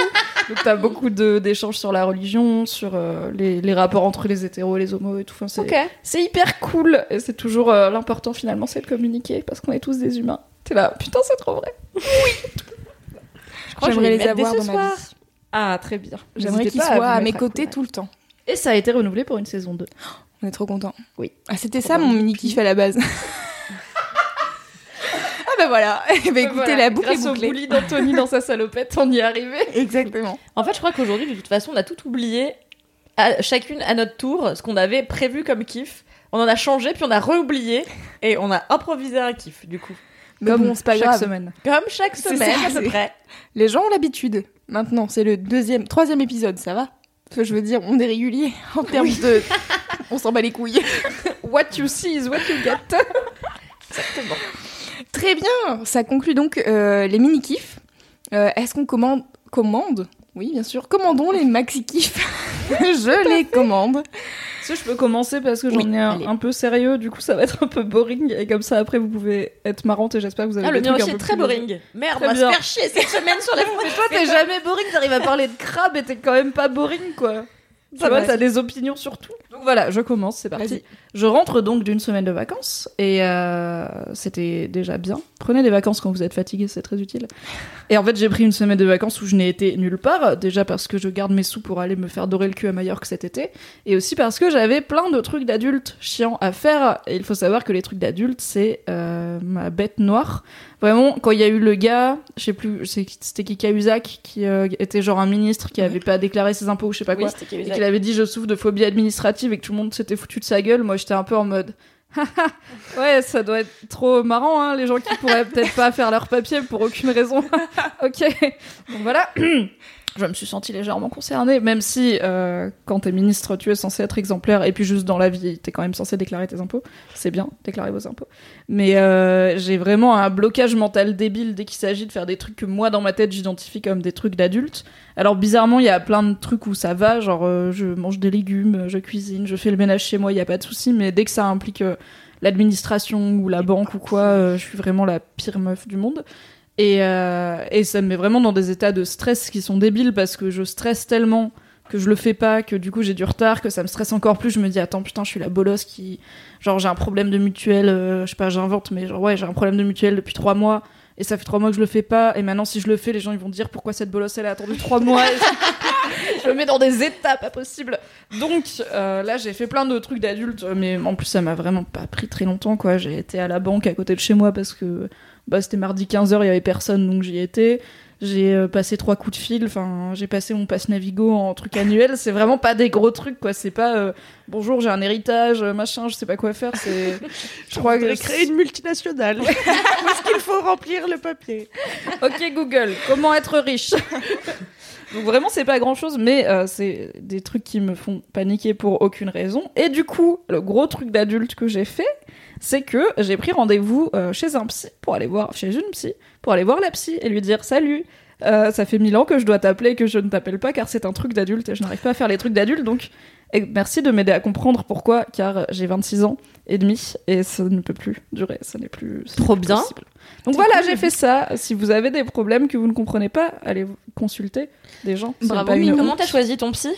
Donc t'as beaucoup de d'échanges sur la religion, sur euh, les les rapports entre les hétéros et les homos et tout. Enfin, c'est okay. c'est hyper cool. Et c'est toujours euh, l'important finalement, c'est de communiquer parce qu'on est tous des humains. T'es là, putain, c'est trop vrai. Oui. Je crois j'aimerais que je les avoir dans ma vie. Ah, très bien. J'aimerais qu'ils soient à, à mes côtés tout le temps. Et ça a été renouvelé pour une saison deux. On est trop contents. Oui. Ah, c'était ça mon mini-kiff à la base. Ah bah voilà. Et bah écoutez, voilà, la boucle est bouclée. Grâce au bouli d'Anthony dans sa salopette, on y est arrivé. Exactement. En fait, je crois qu'aujourd'hui, de toute façon, on a tout oublié, à, chacune à notre tour, ce qu'on avait prévu comme kiff. On en a changé, puis on a re-oublié, et on a improvisé un kiff, du coup. Comme, Comme chaque grave. semaine. Comme chaque semaine, ça, à peu c'est... près. Les gens ont l'habitude. Maintenant, c'est le deuxième, troisième épisode, ça va ? Je veux dire, on est régulier en termes oui. de... On s'en bat les couilles. What you see is what you get. Exactement. Très bien. Ça conclut donc euh, les mini-kifs. Euh, est-ce qu'on commande... Commande ? Oui, bien sûr. Commandons les maxi-kifs. Je les commande. Est-ce que je peux commencer parce que j'en oui, ai un, un peu sérieux. Du coup, ça va être un peu boring. Et comme ça, après, vous pouvez être marrante et j'espère que vous allez ah, le truc un peu plus... Le mien aussi est très boring. boring. Merde, on va se faire chier cette semaine sur les... Mais toi, t'es jamais boring. T'arrives à parler de crabe et t'es quand même pas boring, quoi. Ça va, t'as des opinions sur tout. Donc voilà, je commence, c'est parti. Vas-y. Je rentre donc d'une semaine de vacances et euh, c'était déjà bien. Prenez des vacances quand vous êtes fatigué, c'est très utile. Et en fait, j'ai pris une semaine de vacances où je n'ai été nulle part. Déjà parce que je garde mes sous pour aller me faire dorer le cul à Majorque cet été. Et aussi parce que j'avais plein de trucs d'adultes chiants à faire. Et il faut savoir que les trucs d'adultes, c'est euh, ma bête noire. Vraiment, quand il y a eu le gars, je sais plus, c'était Kika Uzak qui euh, était genre un ministre qui avait pas déclaré ses impôts ou je sais pas quoi. Oui, et qu'il avait dit je souffre de phobie administrative et que tout le monde s'était foutu de sa gueule. Moi, j'étais un peu en mode ouais, ça doit être trop marrant, hein, les gens qui pourraient peut-être pas faire leur papier pour aucune raison. Ok, donc voilà. je me suis sentie légèrement concernée, même si euh, quand t'es ministre, tu es censé être exemplaire, et puis juste dans la vie, t'es quand même censé déclarer tes impôts. C'est bien, déclarer vos impôts. Mais euh, j'ai vraiment un blocage mental débile dès qu'il s'agit de faire des trucs que moi, dans ma tête, j'identifie comme des trucs d'adulte. Alors bizarrement, il y a plein de trucs où ça va, genre euh, je mange des légumes, je cuisine, je fais le ménage chez moi, il y a pas de souci, mais dès que ça implique euh, l'administration ou la banque ou quoi, euh, je suis vraiment la pire meuf du monde. Et, euh, et ça me met vraiment dans des états de stress qui sont débiles parce que je stresse tellement que je le fais pas, que du coup j'ai du retard, que ça me stresse encore plus. Je me dis, attends, putain, je suis la bolosse qui... Genre, j'ai un problème de mutuelle, euh, je sais pas, j'invente, mais genre, ouais, j'ai un problème de mutuelle depuis trois mois, et ça fait trois mois que je le fais pas, et maintenant, si je le fais, les gens, ils vont dire, pourquoi cette bolosse, elle a attendu trois mois et... Je me mets dans des états pas possibles. Donc, euh, là, j'ai fait plein de trucs d'adultes, mais en plus, ça m'a vraiment pas pris très longtemps, quoi. J'ai été à la banque à côté de chez moi parce que... Bah, c'était mardi quinze heures, il n'y avait personne, donc j'y étais. J'ai euh, passé trois coups de fil, enfin, j'ai passé mon passe Navigo en truc annuel. C'est vraiment pas des gros trucs, quoi. C'est pas euh, bonjour, j'ai un héritage, machin, je sais pas quoi faire. C'est. Je crois que. Créer une multinationale. Parce qu'il faut remplir le papier. Ok, Google, comment être riche? Donc vraiment, c'est pas grand chose, mais euh, c'est des trucs qui me font paniquer pour aucune raison. Et du coup, le gros truc d'adulte que j'ai fait, c'est que j'ai pris rendez-vous euh, chez un psy pour aller voir chez une psy pour aller voir la psy et lui dire salut. Euh, ça fait mille ans que je dois t'appeler et que je ne t'appelle pas car c'est un truc d'adulte et je n'arrive pas à faire les trucs d'adulte, donc et merci de m'aider à comprendre pourquoi, car j'ai vingt-six ans et demi et ça ne peut plus durer, ça n'est plus ça trop n'est bien possible. Donc c'est voilà, cool, j'ai fait ça. Si vous avez des problèmes que vous ne comprenez pas, allez consulter des gens. Bravo. Mais comment honte. T'as choisi ton psy?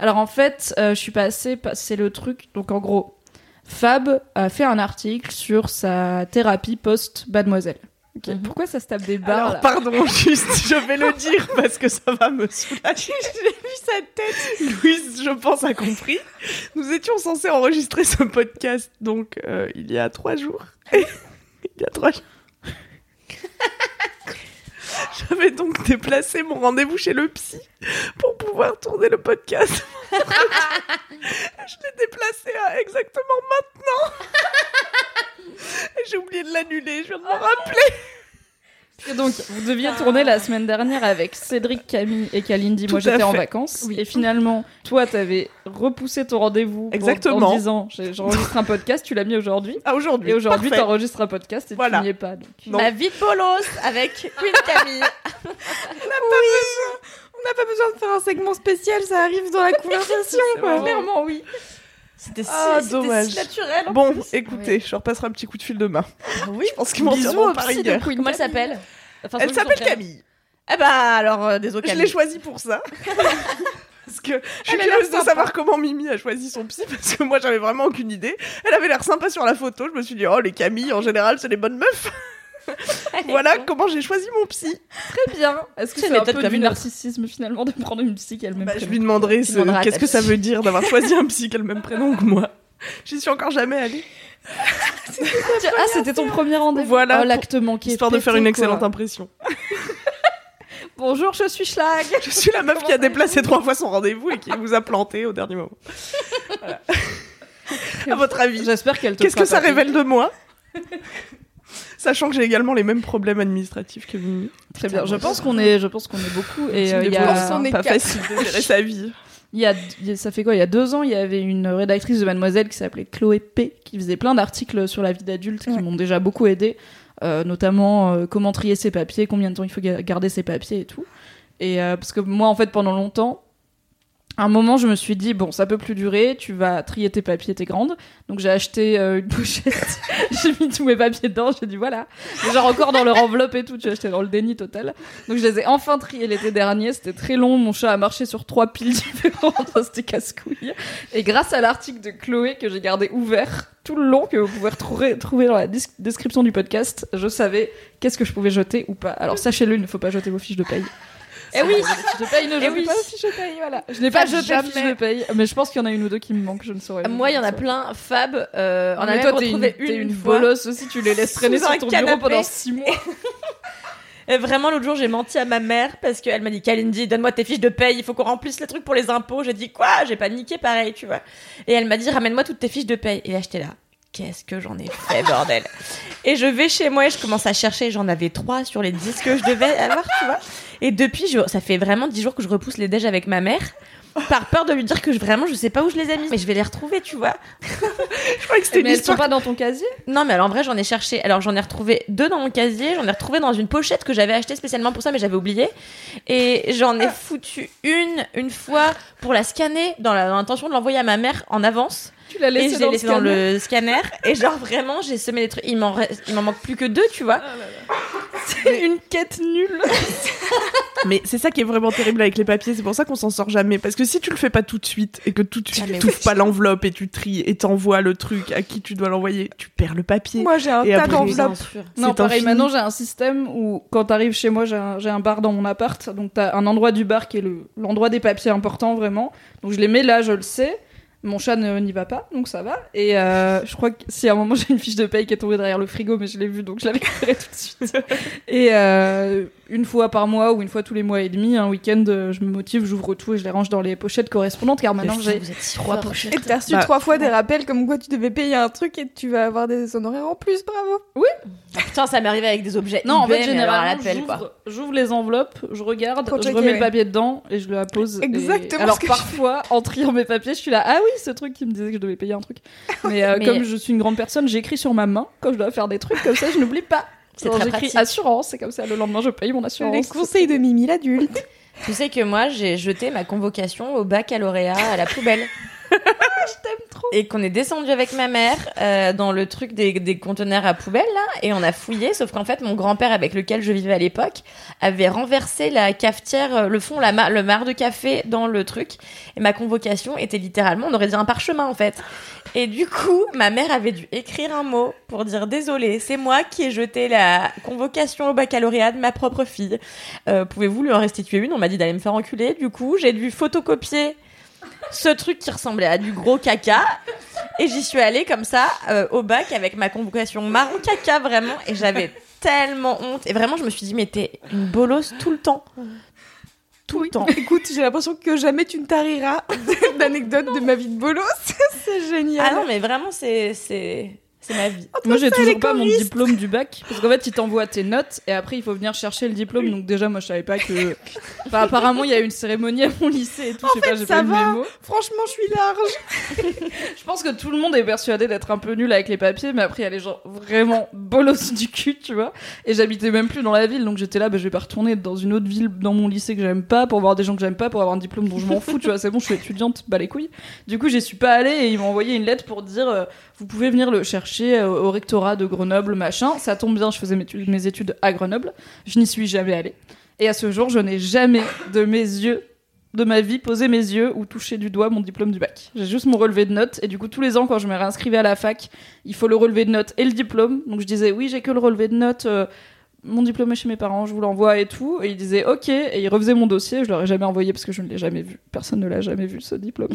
Alors en fait, euh, je suis passée, c'est le truc, donc en gros Fab a fait un article sur sa thérapie post-Mademoiselle. Okay. Mm-hmm. Pourquoi ça se tape des barres? Alors, là pardon, juste, je vais le dire parce que ça va me soulager. J'ai vu sa tête. Louise, je pense, a compris. Nous étions censés enregistrer ce podcast, donc, euh, il y a trois jours. il y a trois jours. J'avais donc déplacé mon rendez-vous chez le psy pour pouvoir tourner le podcast. Je l'ai déplacé à exactement maintenant. Et j'ai oublié de l'annuler, je viens de m'en rappeler. Et donc, vous deviez tourner la semaine dernière avec Cédric, Camille et Calindi. Tout Moi, j'étais fait. en vacances. Oui. Et finalement, toi, t'avais repoussé ton rendez-vous Exactement. en disant « J'enregistre un podcast », tu l'as mis aujourd'hui. Ah, aujourd'hui. Et aujourd'hui, Parfait. t'enregistres un podcast et voilà. tu n'y es pas. Donc. La vie de Polos avec Queen Camille. on n'a oui. pas, pas besoin de faire un segment spécial, ça arrive dans la conversation. quoi. Clairement, oui. C'était si, ah, c'était dommage. si naturel. Bon, plus. écoutez, oui. je leur passerai un petit coup de fil demain. Oui, je pense qu'ils m'en diront par ailleurs. Comment elle s'appelle? Enfin, elle s'appelle Camille. Eh ben, alors, euh, désolé. Je Camille. l'ai choisie pour ça. Parce que je suis curieuse de savoir comment Mimi a choisi son psy, parce que moi, j'avais vraiment aucune idée. Elle avait l'air sympa sur la photo. Je me suis dit, oh, les Camilles, en général, c'est les bonnes meufs. Voilà comment j'ai choisi mon psy. Très bien. Est-ce que c'est, c'est un peu du narcissisme finalement de prendre une psy qui a le même bah, prénom? Je lui demanderai ce... qu'est-ce que ça veut dire d'avoir choisi un psy qui a le même prénom que moi. J'y suis encore jamais allée. c'était ah c'était ton premier rendez-vous. Voilà, oh, l'acte manqué. Histoire pété, de faire une excellente quoi. impression. Bonjour, je suis Schlag. Je suis la meuf comment qui a déplacé trois fois son rendez-vous et qui vous a planté au dernier moment. Voilà. À votre avis, j'espère qu'elle te... Qu'est-ce que ça révèle de moi? Sachant que j'ai également les mêmes problèmes administratifs que Mimi. Très bien. Je pense qu'on est, je pense qu'on est beaucoup et euh, il y a pas facile de gérer sa vie. Il y a, ça fait quoi? Il y a deux ans, il y avait une rédactrice de Mademoiselle qui s'appelait Chloé P, qui faisait plein d'articles sur la vie d'adulte qui ouais. m'ont déjà beaucoup aidée, euh, notamment euh, comment trier ses papiers, combien de temps il faut garder ses papiers et tout. Et euh, parce que moi, en fait, pendant longtemps. À un moment, je me suis dit, bon, ça peut plus durer, tu vas trier tes papiers, t'es grande. Donc, j'ai acheté euh, une pochette, j'ai mis tous mes papiers dedans, j'ai dit, voilà. Et genre, encore dans leur enveloppe et tout, tu as acheté dans le déni total. Donc, je les ai enfin triés l'été dernier, c'était très long, mon chat a marché sur trois piles différentes, c'était casse-couille. Et grâce à l'article de Chloé que j'ai gardé ouvert tout le long, que vous pouvez retrouver, trouver dans la dis- description du podcast, je savais qu'est-ce que je pouvais jeter ou pas. Alors, sachez-le, il ne faut pas jeter vos fiches de paye. Eh oui, je paye ne joue oui. pas aux fiches de paye, voilà. Je n'ai Fab pas jeté les fiches de paye, mais je pense qu'il y en a une ou deux qui me manquent, je ne saurais. Moi, il y en a plein. Fab, euh, on a même retrouvé une. T'es une bolosse aussi, tu les laisses traîner sur ton canapé. Bureau pendant six mois. Et vraiment, l'autre jour, j'ai menti à ma mère parce qu'elle m'a dit, Calindi, donne-moi tes fiches de paye, il faut qu'on remplisse les trucs pour les impôts. J'ai dit, quoi? J'ai paniqué, pareil, tu vois. Et elle m'a dit, ramène-moi toutes tes fiches de paye. Et là, j'étais là. qu'est-ce que j'en ai fait, bordel. Et je vais chez moi et je commence à chercher. J'en avais trois sur les dix que je devais avoir, tu vois. Et depuis, je, ça fait vraiment dix jours que je repousse les déj avec ma mère. Par peur de lui dire que je, vraiment je sais pas où je les ai mis, mais je vais les retrouver, tu vois. Je crois que c'était mais une histoire. Elles sont pas dans ton casier ? Non, mais alors en vrai j'en ai cherché. Alors j'en ai retrouvé deux dans mon casier, j'en ai retrouvé dans une pochette que j'avais achetée spécialement pour ça, mais j'avais oublié. Et j'en ai foutu une une fois pour la scanner dans, la, dans l'intention de l'envoyer à ma mère en avance. Tu l'as laissé et je l'ai dans, laissé le, dans le scanner. Et genre vraiment j'ai semé des trucs. Il m'en reste, il m'en manque plus que deux, tu vois. Ah là là. C'est une quête nulle. Mais c'est ça qui est vraiment terrible avec les papiers, c'est pour ça qu'on s'en sort jamais. Parce que si tu le fais pas tout de suite et que tout de suite ah tu ouvres oui. pas l'enveloppe et tu tries et t'envoies le truc à qui tu dois l'envoyer, tu perds le papier. Moi j'ai un tas d'enveloppes. Non, pareil, maintenant j'ai un système où quand t'arrives chez moi, j'ai un, j'ai un bar dans mon appart, donc t'as un endroit du bar qui est le, l'endroit des papiers importants vraiment. Donc je les mets là, je le sais. Mon chat n'y va pas, donc ça va. Et euh, je crois que si à un moment j'ai une fiche de paye qui est tombée derrière le frigo, mais je l'ai vue, donc je la récupérerai tout de suite. Et euh, une fois par mois ou une fois tous les mois et demi, un week-end, je me motive, j'ouvre tout et je les range dans les pochettes correspondantes, car maintenant j'ai trois pochettes. Et t'as reçu bah, trois fois ouais. des rappels comme quoi tu devais payer un truc et tu vas avoir des honoraires en plus, bravo. Oui. Ah, putain, ça m'est arrivé avec des objets. Non, eBay, en fait, généralement, j'ouvre, quoi. j'ouvre les enveloppes, je regarde, Pour je checker, remets ouais. le papier dedans et je le pose. Exactement. Et... Alors parfois, en triant mes papiers, je suis là, ah oui. ce truc qui me disait que je devais payer un truc mais, euh, mais comme je suis une grande personne, j'écris sur ma main quand je dois faire des trucs comme ça, je n'oublie pas. C'est alors, très j'écris pratique. Assurance, et comme ça le lendemain je paye mon assurance. Les conseils de Mimi l'adulte. Tu sais que moi j'ai jeté ma convocation au baccalauréat à la poubelle. Je t'aime trop. Et qu'on est descendu avec ma mère euh, dans le truc des, des conteneurs à poubelle là, et on a fouillé, sauf qu'en fait mon grand-père avec lequel je vivais à l'époque avait renversé la cafetière, le fond, la ma- le marc de café dans le truc, et ma convocation était littéralement, on aurait dit un parchemin en fait. Et du coup ma mère avait dû écrire un mot pour dire désolé, c'est moi qui ai jeté la convocation au baccalauréat de ma propre fille, euh, pouvez-vous lui en restituer une? On m'a dit d'aller me faire enculer, du coup j'ai dû photocopier ce truc qui ressemblait à du gros caca, et j'y suis allée comme ça euh, au bac avec ma convocation marron caca vraiment, et j'avais tellement honte, et vraiment je me suis dit mais t'es une bolosse tout le temps tout oui. le temps. Écoute, j'ai l'impression que jamais tu ne tariras d'anecdotes de ma vie de bolosse. C'est génial. Ah non mais vraiment c'est c'est c'est ma vie. Entre moi j'ai toujours pas mon diplôme du bac, parce qu'en fait ils t'envoient tes notes et après il faut venir chercher le diplôme, donc déjà moi je savais pas que enfin, apparemment il y a eu une cérémonie à mon lycée et tout, en je sais fait, pas j'ai ça pas va. Mémo. Franchement je suis large. Je pense que tout le monde est persuadé d'être un peu nul avec les papiers, mais après il y a les gens vraiment bolosses du cul, tu vois, et j'habitais même plus dans la ville, donc j'étais là bah, je vais pas retourner dans une autre ville dans mon lycée que j'aime pas pour voir des gens que j'aime pas pour avoir un diplôme dont je m'en fous, tu vois, c'est bon je suis étudiante, bah les couilles. Du coup j'y suis pas allée et ils m'ont envoyé une lettre pour dire euh, vous pouvez venir le chercher au rectorat de Grenoble, machin. Ça tombe bien, je faisais mes, tu- mes études à Grenoble. Je n'y suis jamais allée. Et à ce jour, je n'ai jamais de mes yeux, de ma vie, posé mes yeux ou touché du doigt mon diplôme du bac. J'ai juste mon relevé de notes. Et du coup, tous les ans, quand je me réinscrivais à la fac, il faut le relevé de notes et le diplôme. Donc je disais, oui, j'ai que le relevé de notes. Euh, mon diplôme est chez mes parents, je vous l'envoie et tout. Et ils disaient ok, et ils refaisaient mon dossier. Je l'aurais jamais envoyé parce que je ne l'ai jamais vu. Personne ne l'a jamais vu, ce diplôme.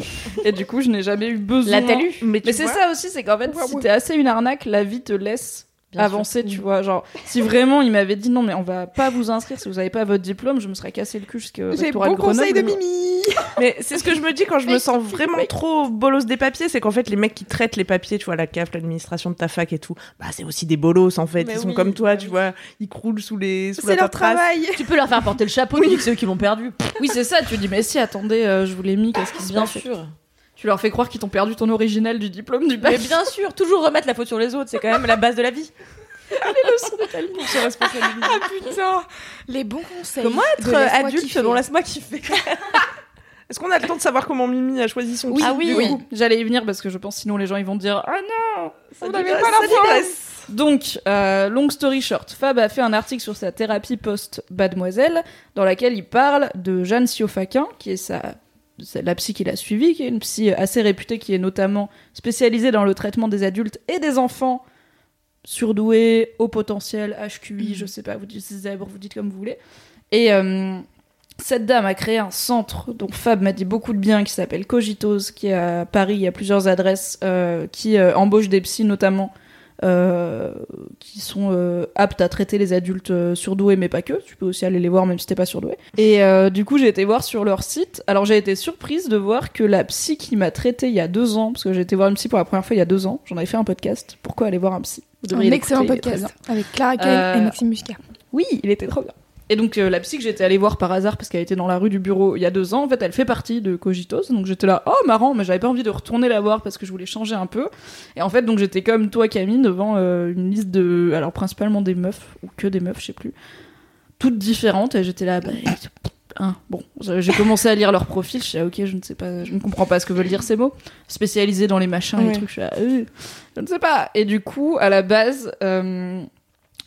Et du coup, je n'ai jamais eu besoin. L'a-t-elle eu ? Mais, mais c'est ça aussi, c'est qu'en fait, ouais, si ouais. t'es assez une arnaque, la vie te laisse Bien avancer, sûr. Tu vois. Genre, si vraiment ils m'avaient dit non, mais on va pas vous inscrire si vous avez pas votre diplôme, je me serais cassé le cul jusqu'au rectorat de Grenoble. J'ai bon conseil de Mimi. Mais c'est ce que je me dis quand je me sens vraiment oui. trop bolosse des papiers, c'est qu'en fait les mecs qui traitent les papiers, tu vois, la C A F, l'administration de ta fac et tout, bah c'est aussi des bolosses en fait, mais ils oui, sont comme toi, oui. tu vois, ils croulent sous les sous c'est la paperasse. Tu peux leur faire porter le chapeau, oui. c'est eux qui l'ont perdu. Oui, c'est ça, tu dis mais si attendez, euh, je vous l'ai mis, qu'est-ce qui se passe ? Bien sûr. Tu leur fais croire qu'ils t'ont perdu ton original du diplôme du bac. Mais bien sûr, toujours remettre la faute sur les autres, c'est quand même la base de la vie. Les leçons de Calindi, je suis responsabilisée. Ah putain, les bons conseils. Comment être adulte dont laisse-moi kiffer. Est-ce qu'on a le temps de savoir comment Mimi a choisi son oui, Ah oui, oui. J'allais y venir parce que je pense sinon les gens ils vont dire ah non, ça on n'avait pas la foi. Donc, euh, long story short, Fab a fait un article sur sa thérapie post-Mademoiselle dans laquelle il parle de Jeanne Siofakhin, qui est sa C'est la psy qui l'a suivie, qui est une psy assez réputée, qui est notamment spécialisée dans le traitement des adultes et des enfants surdoués, haut potentiel, H Q I, mmh. je sais pas, vous dites zèbre, vous dites comme vous voulez. Et euh, cette dame a créé un centre dont Fab m'a dit beaucoup de bien, qui s'appelle Cogito'Z, qui est à Paris, il y a plusieurs adresses, euh, qui euh, embauche des psys notamment euh, qui sont euh, aptes à traiter les adultes euh, surdoués, mais pas que. Tu peux aussi aller les voir même si t'es pas surdoué. Et euh, du coup, j'ai été voir sur leur site. Alors, j'ai été surprise de voir que la psy qui m'a traitée il y a deux ans, parce que j'ai été voir une psy pour la première fois il y a deux ans, j'en avais fait un podcast. Pourquoi aller voir un psy ? Un excellent podcast avec Clara Kay euh... et Maxime Muscat. Oui, il était trop bien. Et donc, euh, la psy que j'étais allée voir par hasard parce qu'elle était dans la rue du bureau il y a deux ans, en fait, elle fait partie de Cogito'Z. Donc, j'étais là, oh, marrant, mais j'avais pas envie de retourner la voir parce que je voulais changer un peu. Et en fait, donc, j'étais comme toi, Camille, devant euh, une liste de. Alors, principalement des meufs, ou que des meufs, je sais plus. Toutes différentes. Et j'étais là, bah. Hein, bon, j'ai commencé à lire leur profil. Je suis là, ok, je ne sais pas, je ne comprends pas ce que veulent dire ces mots. Spécialisée dans les machins, ouais. Les trucs, je suis là, euh, je ne sais pas. Et du coup, à la base. Euh,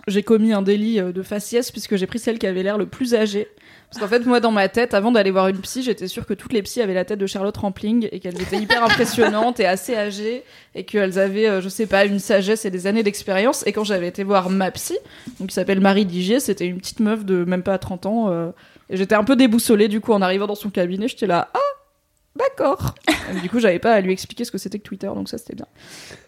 J'ai commis un délit de faciès puisque j'ai pris celle qui avait l'air le plus âgée. Parce qu'en fait, moi, dans ma tête, avant d'aller voir une psy, j'étais sûre que toutes les psys avaient la tête de Charlotte Rampling et qu'elles étaient hyper impressionnantes et assez âgées et qu'elles avaient, je sais pas, une sagesse et des années d'expérience. Et quand j'avais été voir ma psy, donc qui s'appelle Marie Digier, c'était une petite meuf de même pas trente ans. Euh, et j'étais un peu déboussolée, du coup, en arrivant dans son cabinet, j'étais là « Ah !» D'accord. Du coup, j'avais pas à lui expliquer ce que c'était que Twitter, donc ça c'était bien.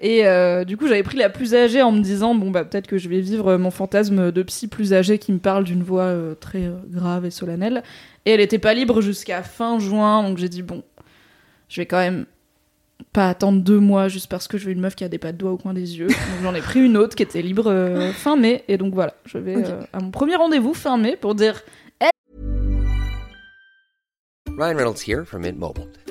Et euh, du coup, j'avais pris la plus âgée en me disant bon bah peut-être que je vais vivre mon fantasme de psy plus âgée qui me parle d'une voix euh, très euh, grave et solennelle. Et elle était pas libre jusqu'à fin juin, donc j'ai dit bon, je vais quand même pas attendre deux mois juste parce que je veux une meuf qui a des pas de doigts au coin des yeux. Donc j'en ai pris une autre qui était libre euh, fin mai, et donc voilà, je vais euh, à mon premier rendez-vous fin mai pour dire. Ryan Reynolds here from Mint Mobile.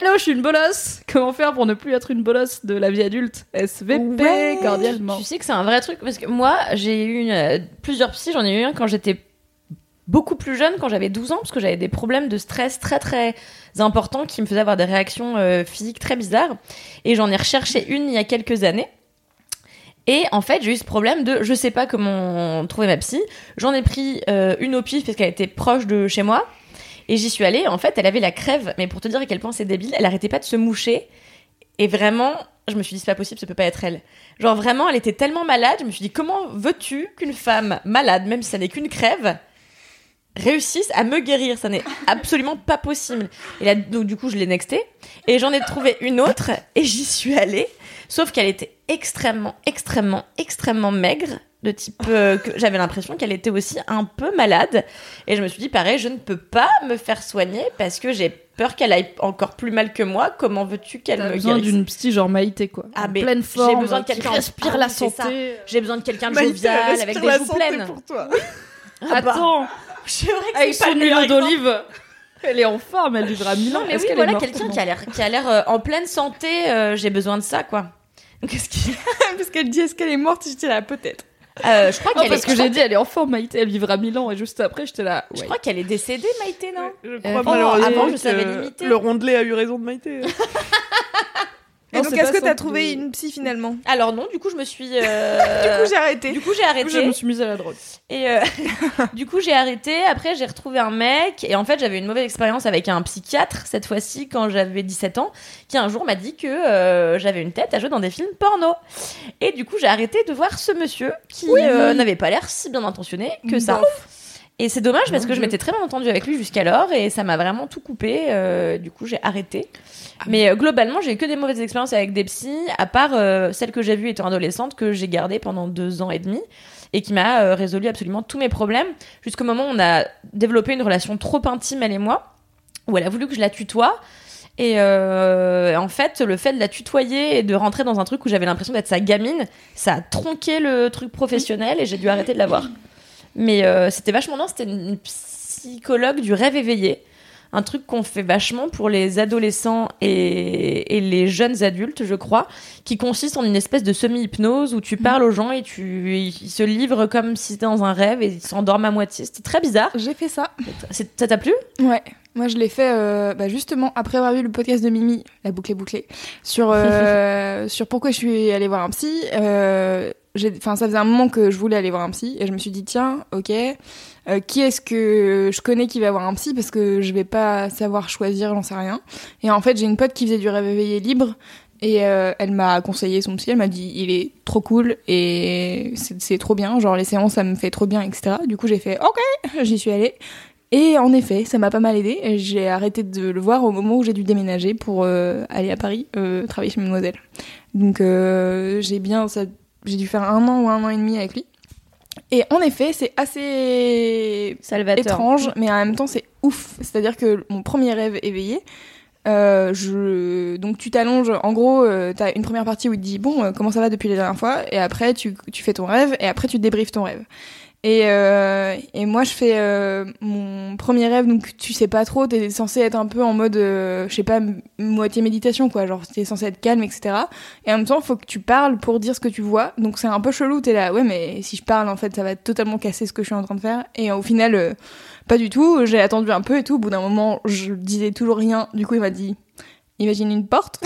Hello, je suis une bolosse. Comment faire pour ne plus être une bolosse de la vie adulte? S V P, ouais, cordialement. Tu sais que c'est un vrai truc, parce que moi, j'ai eu une, euh, plusieurs psys, j'en ai eu un quand j'étais beaucoup plus jeune, quand j'avais douze ans, parce que j'avais des problèmes de stress très très importants qui me faisaient avoir des réactions euh, physiques très bizarres. Et j'en ai recherché une il y a quelques années. Et en fait, j'ai eu ce problème de je sais pas comment trouver ma psy. J'en ai pris euh, une au pif parce qu'elle était proche de chez moi. Et j'y suis allée, en fait, elle avait la crève, mais pour te dire à quel point c'est débile, elle arrêtait pas de se moucher. Et vraiment, je me suis dit, c'est pas possible, ça peut pas être elle. Genre vraiment, elle était tellement malade, je me suis dit, comment veux-tu qu'une femme malade, même si ça n'est qu'une crève, réussisse à me guérir? Ça n'est absolument pas possible. Et là, donc, du coup, je l'ai nextée. Et j'en ai trouvé une autre, et j'y suis allée. Sauf qu'elle était extrêmement, extrêmement, extrêmement maigre. De type euh, que j'avais l'impression qu'elle était aussi un peu malade et je me suis dit pareil, je ne peux pas me faire soigner parce que j'ai peur qu'elle aille encore plus mal que moi. Comment veux-tu qu'elle T'as me guérisse? J'ai besoin d'une psy genre Maïté quoi, ah, en pleine forme. J'ai besoin de quelqu'un qui respire la santé. J'ai besoin de quelqu'un de jovial avec des joues pleines. Pour toi. Ah, attends, je que avec son huile d'olive. Elle est en forme, elle vivra mille ans. Mais oui, voilà quelqu'un qui a l'air qui a l'air euh, en pleine santé. Euh, j'ai besoin de ça quoi. Qu'est-ce qu'il... Parce qu'elle dit est-ce qu'elle est morte? J'étais là peut-être. Euh, je crois non, qu'elle parce est... que j'ai dit elle est en forme Maïté, elle vivra mille ans et juste après j'étais là ouais. Je crois qu'elle est décédée Maïté non je crois euh, malheureusement avant je savais limiter le rondelet a eu raison de Maïté. Et non, donc est-ce que t'as trouvé une psy finalement? Alors non, du coup je me suis euh... du coup j'ai arrêté du coup j'ai arrêté du coup, je me suis mise à la drogue et euh... du coup j'ai arrêté. Après j'ai retrouvé un mec et en fait j'avais une mauvaise expérience avec un psychiatre cette fois-ci quand j'avais dix-sept ans qui un jour m'a dit que euh, j'avais une tête à jouer dans des films porno et du coup j'ai arrêté de voir ce monsieur qui oui, euh, oui. n'avait pas l'air si bien intentionné que ça. Bon. Et c'est dommage parce que je m'étais très bien entendue avec lui jusqu'alors et ça m'a vraiment tout coupé. Euh, du coup, j'ai arrêté. Mais euh, globalement, j'ai eu que des mauvaises expériences avec des psys, à part euh, celle que j'ai vue étant adolescente, que j'ai gardée pendant deux ans et demi et qui m'a euh, résolu absolument tous mes problèmes jusqu'au moment où on a développé une relation trop intime, elle et moi, où elle a voulu que je la tutoie. Et euh, en fait, le fait de la tutoyer et de rentrer dans un truc où j'avais l'impression d'être sa gamine, ça a tronqué le truc professionnel et j'ai dû arrêter de la voir. Mais euh, c'était vachement bien, c'était une psychologue du rêve éveillé un truc qu'on fait vachement pour les adolescents et, et les jeunes adultes, je crois, qui consiste en une espèce de semi-hypnose où tu parles mmh. aux gens et tu, ils se livrent comme si c'était dans un rêve et ils s'endorment à moitié. C'était très bizarre. J'ai fait ça. C'est, ça t'a plu ? Ouais. Moi, je l'ai fait euh, bah justement après avoir vu le podcast de Mimi, la boucle est bouclée, sur, euh, sur pourquoi je suis allée voir un psy. Euh, j'ai, 'fin, ça faisait un moment que je voulais aller voir un psy et je me suis dit, tiens, ok, euh, qui est-ce que je connais qui va voir un psy parce que je vais pas savoir choisir, j'en sais rien. Et en fait, j'ai une pote qui faisait du rêve éveillé libre et euh, elle m'a conseillé son psy, elle m'a dit, il est trop cool et c'est, c'est trop bien, genre les séances, ça me fait trop bien, et cetera. Du coup, j'ai fait, ok, j'y suis allée. Et en effet, ça m'a pas mal aidée. J'ai arrêté de le voir au moment où j'ai dû déménager pour euh, aller à Paris euh, travailler chez Mademoiselle. Donc euh, j'ai bien, ça, j'ai dû faire un an ou un an et demi avec lui. Et en effet, c'est assez salvateur, étrange, mais en même temps c'est ouf. C'est-à-dire que mon premier rêve éveillé, euh, je... donc tu t'allonges, en gros, euh, t'as une première partie où il te dit bon, euh, comment ça va depuis la dernière fois, et après tu, tu fais ton rêve, et après tu débriefes ton rêve. Et, euh, et moi, je fais euh, mon premier rêve, donc tu sais pas trop, t'es censé être un peu en mode, euh, je sais pas, m- moitié méditation, quoi, genre t'es censé être calme, et cetera. Et en même temps, faut que tu parles pour dire ce que tu vois, donc c'est un peu chelou, t'es là, ouais, mais si je parle, en fait, ça va totalement casser ce que je suis en train de faire. Et euh, au final, euh, pas du tout, j'ai attendu un peu et tout, au bout d'un moment, je disais toujours rien, du coup, il m'a dit, imagine une porte.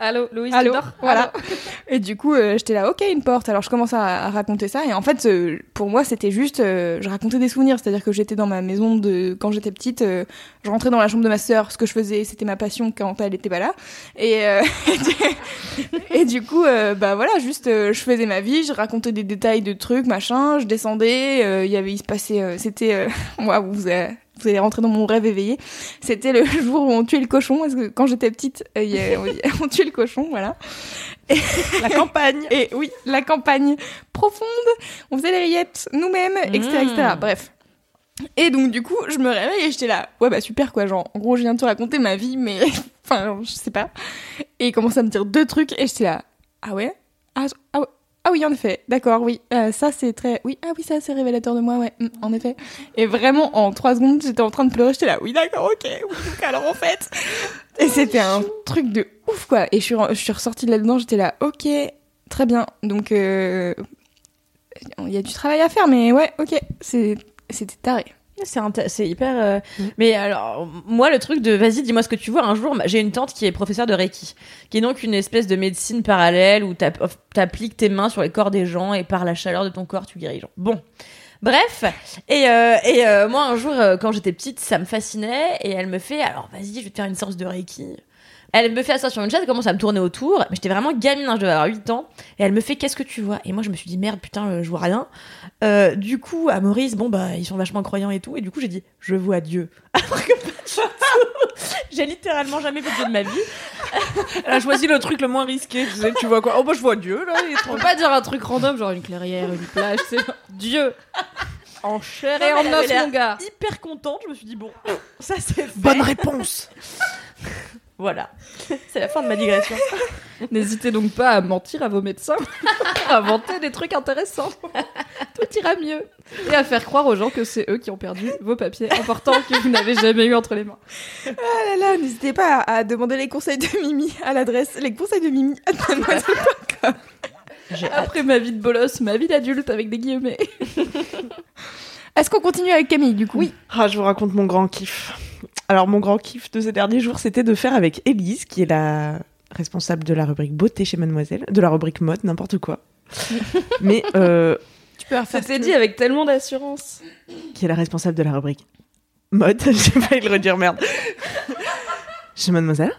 Allô, Louise, Allô, tu dors ? Voilà. Allô. Et du coup, euh, j'étais là, ok, une porte. Alors, je commence à, à raconter ça. Et en fait, euh, pour moi, c'était juste... Euh, je racontais des souvenirs. C'est-à-dire que j'étais dans ma maison de quand j'étais petite. Euh, je rentrais dans la chambre de ma sœur. Ce que je faisais, c'était ma passion quand elle n'était pas là. Et, euh, et du coup, euh, bah voilà, juste, euh, je faisais ma vie. Je racontais des détails de trucs, machin. Je descendais. Euh, y avait, il se passait... Euh, c'était... Waouh, vous avez... Vous allez rentrer dans mon rêve éveillé. C'était le jour où on tuait le cochon, parce que quand j'étais petite, euh, y a, on tuait le cochon, voilà. Et la campagne. Et oui, la campagne profonde. On faisait les rillettes nous-mêmes, mmh. et cetera, et cetera. Bref. Et donc, du coup, je me réveille et j'étais là. Ouais, bah super, quoi. Genre, en gros, je viens de te raconter ma vie, mais... enfin, genre, je sais pas. Et il commence à me dire deux trucs et j'étais là. Ah ouais ? Ah, ah ouais. Ah oui, en effet, d'accord, oui, euh, ça c'est très... Oui, ah oui, ça c'est révélateur de moi, ouais, mm, en effet. Et vraiment, en trois secondes, j'étais en train de pleurer, j'étais là, oui, d'accord, ok, oui, donc alors en fait... Et c'était un truc de ouf, quoi. Et je suis, je suis ressortie de là-dedans, j'étais là, ok, très bien, donc... Euh... Il y a du travail à faire, mais ouais, ok, c'est... c'était taré. C'est, inter- c'est hyper... Euh... Mmh. Mais alors, moi, le truc de « vas-y, dis-moi ce que tu vois », un jour, j'ai une tante qui est professeure de Reiki, qui est donc une espèce de médecine parallèle où t'app- t'appliques tes mains sur les corps des gens et par la chaleur de ton corps, tu guéris les gens. Bon. Bref. Et, euh, et euh, moi, un jour, euh, quand j'étais petite, ça me fascinait et elle me fait « alors, vas-y, je vais te faire une séance de Reiki ». Elle me fait asseoir sur une chaise, elle commence à me tourner autour. Mais j'étais vraiment gamine, hein, je devais avoir huit ans. Et elle me fait « qu'est-ce que tu vois ?» Et moi, je me suis dit « merde, putain, je vois rien. Euh, » Du coup, à Maurice, bon, bah, ils sont vachement croyants et tout. Et du coup, j'ai dit « je vois Dieu. » Alors que pas de chance. J'ai littéralement jamais vu Dieu de ma vie. Elle a choisi le truc le moins risqué. Tu sais, tu vois quoi ? Oh, bah, je vois Dieu, là. Il faut pas dire un truc random, genre une clairière, une plage, c'est Dieu. En chair et en os, mon gars. Hyper contente. Je me suis dit « bon, ça, c'est fait. » Bonne réponse. Voilà, c'est la fin de ma digression. N'hésitez donc pas à mentir à vos médecins, à inventer des trucs intéressants. Tout ira mieux. Et à faire croire aux gens que c'est eux qui ont perdu vos papiers importants que vous n'avez jamais eu entre les mains. Ah là là, n'hésitez pas à, à demander les conseils de Mimi à l'adresse les conseils de Mimi à mademoiselle point com. Après hâte. Ma vie de bolosse, ma vie d'adulte avec des guillemets. Est-ce qu'on continue avec Camille, du coup ? Oui. Ah, je vous raconte mon grand kiff. Alors, mon grand kiff de ces derniers jours, c'était de faire avec Élise, qui est la responsable de la rubrique beauté chez Mademoiselle, de la rubrique mode, n'importe quoi. Mais... Euh, tu peux refaire. C'était dit avec tellement d'assurance. Qui est la responsable de la rubrique mode. J'ai failli le redire, merde. Chez Mademoiselle.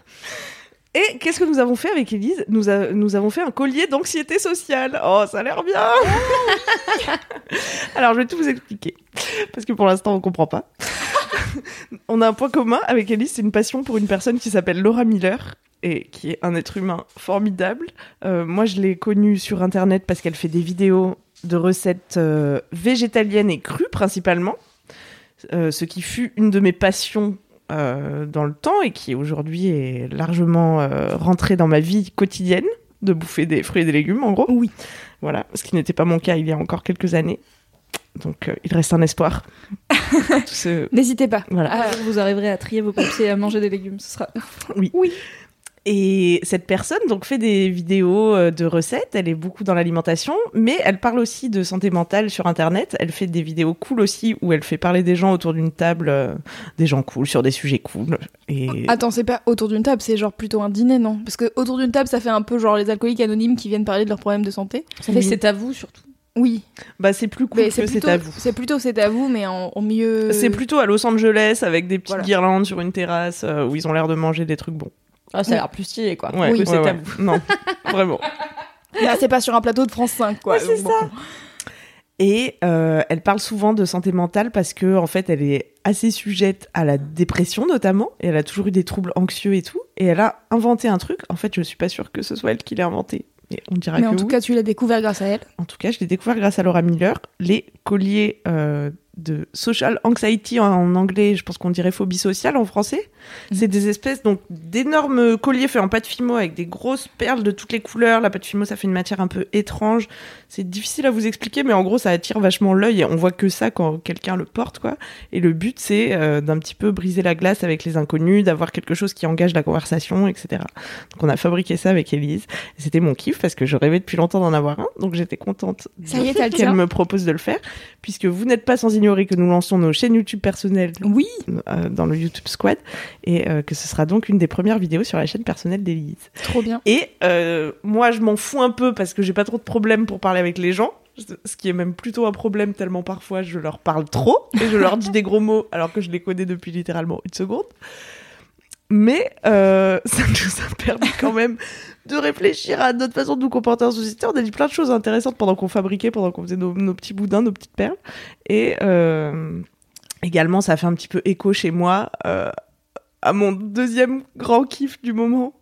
Et qu'est-ce que nous avons fait avec Élise ? nous, a, nous avons fait un collier d'anxiété sociale. Oh, ça a l'air bien. Alors, je vais tout vous expliquer, parce que pour l'instant, on ne comprend pas. On a un point commun avec Élise, c'est une passion pour une personne qui s'appelle Laura Miller, et qui est un être humain formidable. Euh, moi, je l'ai connue sur Internet parce qu'elle fait des vidéos de recettes euh, végétaliennes et crues, principalement, euh, ce qui fut une de mes passions Euh, dans le temps et qui aujourd'hui est largement euh, rentrée dans ma vie quotidienne, de bouffer des fruits et des légumes en gros. Oui. Voilà, ce qui n'était pas mon cas il y a encore quelques années. Donc, euh, il reste un espoir. ce... N'hésitez pas. Voilà. Ah, vous arriverez à trier vos papiers et à manger des légumes. Ce sera... oui. oui. Et cette personne donc, fait des vidéos de recettes. Elle est beaucoup dans l'alimentation, mais elle parle aussi de santé mentale sur Internet. Elle fait des vidéos cool aussi, où elle fait parler des gens autour d'une table, euh, des gens cool, sur des sujets cool. Et... Attends, c'est pas autour d'une table, c'est genre plutôt un dîner, non ? Parce que autour d'une table, ça fait un peu genre les alcooliques anonymes qui viennent parler de leurs problèmes de santé. Ça fait oui. C'est à vous, surtout. Oui. Bah c'est plus cool mais que c'est, plutôt, c'est à vous. C'est plutôt c'est à vous, mais en, en mieux... C'est plutôt à Los Angeles, avec des petites voilà. guirlandes sur une terrasse, euh, où ils ont l'air de manger des trucs bons. Ah, ça a oui. l'air plus stylé, quoi. Ouais, oui, ouais, c'est ouais. à vous. Non, vraiment. Là, c'est pas sur un plateau de France cinq, quoi. Ouais, c'est bon. ça. Et euh, elle parle souvent de santé mentale parce que, en fait, elle est assez sujette à la dépression, notamment. Et elle a toujours eu des troubles anxieux et tout. Et elle a inventé un truc. En fait, je suis pas sûre que ce soit elle qui l'ait inventé. Et on dira mais en que tout oui. cas, tu l'as découvert grâce à elle. En tout cas, je l'ai découvert grâce à Laura Miller. Les colliers euh, de social anxiety en, en anglais, je pense qu'on dirait phobie sociale en français. Mmh. C'est des espèces donc, d'énormes colliers faits en pâte fimo avec des grosses perles de toutes les couleurs. La pâte fimo, ça fait une matière un peu étrange. C'est difficile à vous expliquer, mais en gros, ça attire vachement l'œil. Et on voit que ça quand quelqu'un le porte, quoi. Et le but, c'est euh, d'un petit peu briser la glace avec les inconnus, d'avoir quelque chose qui engage la conversation, et cetera. Donc, on a fabriqué ça avec Élise. Et c'était mon kiff parce que je rêvais depuis longtemps d'en avoir un. Donc, j'étais contente qu'elle me propose de le faire. Puisque vous n'êtes pas sans ignorer que nous lançons nos chaînes YouTube personnelles oui. euh, dans le YouTube Squad. Et euh, que ce sera donc une des premières vidéos sur la chaîne personnelle d'Élise. Trop bien. Et euh, moi, je m'en fous un peu parce que j'ai pas trop de problèmes pour parler avec les gens, ce qui est même plutôt un problème tellement parfois je leur parle trop et je leur dis des gros mots alors que je les connais depuis littéralement une seconde. Mais euh, ça nous a permis quand même de réfléchir à notre façon de nous comporter en société. On a dit plein de choses intéressantes pendant qu'on fabriquait, pendant qu'on faisait nos, nos petits boudins, nos petites perles. Et euh, également, ça a fait un petit peu écho chez moi euh, à mon deuxième grand kiff du moment,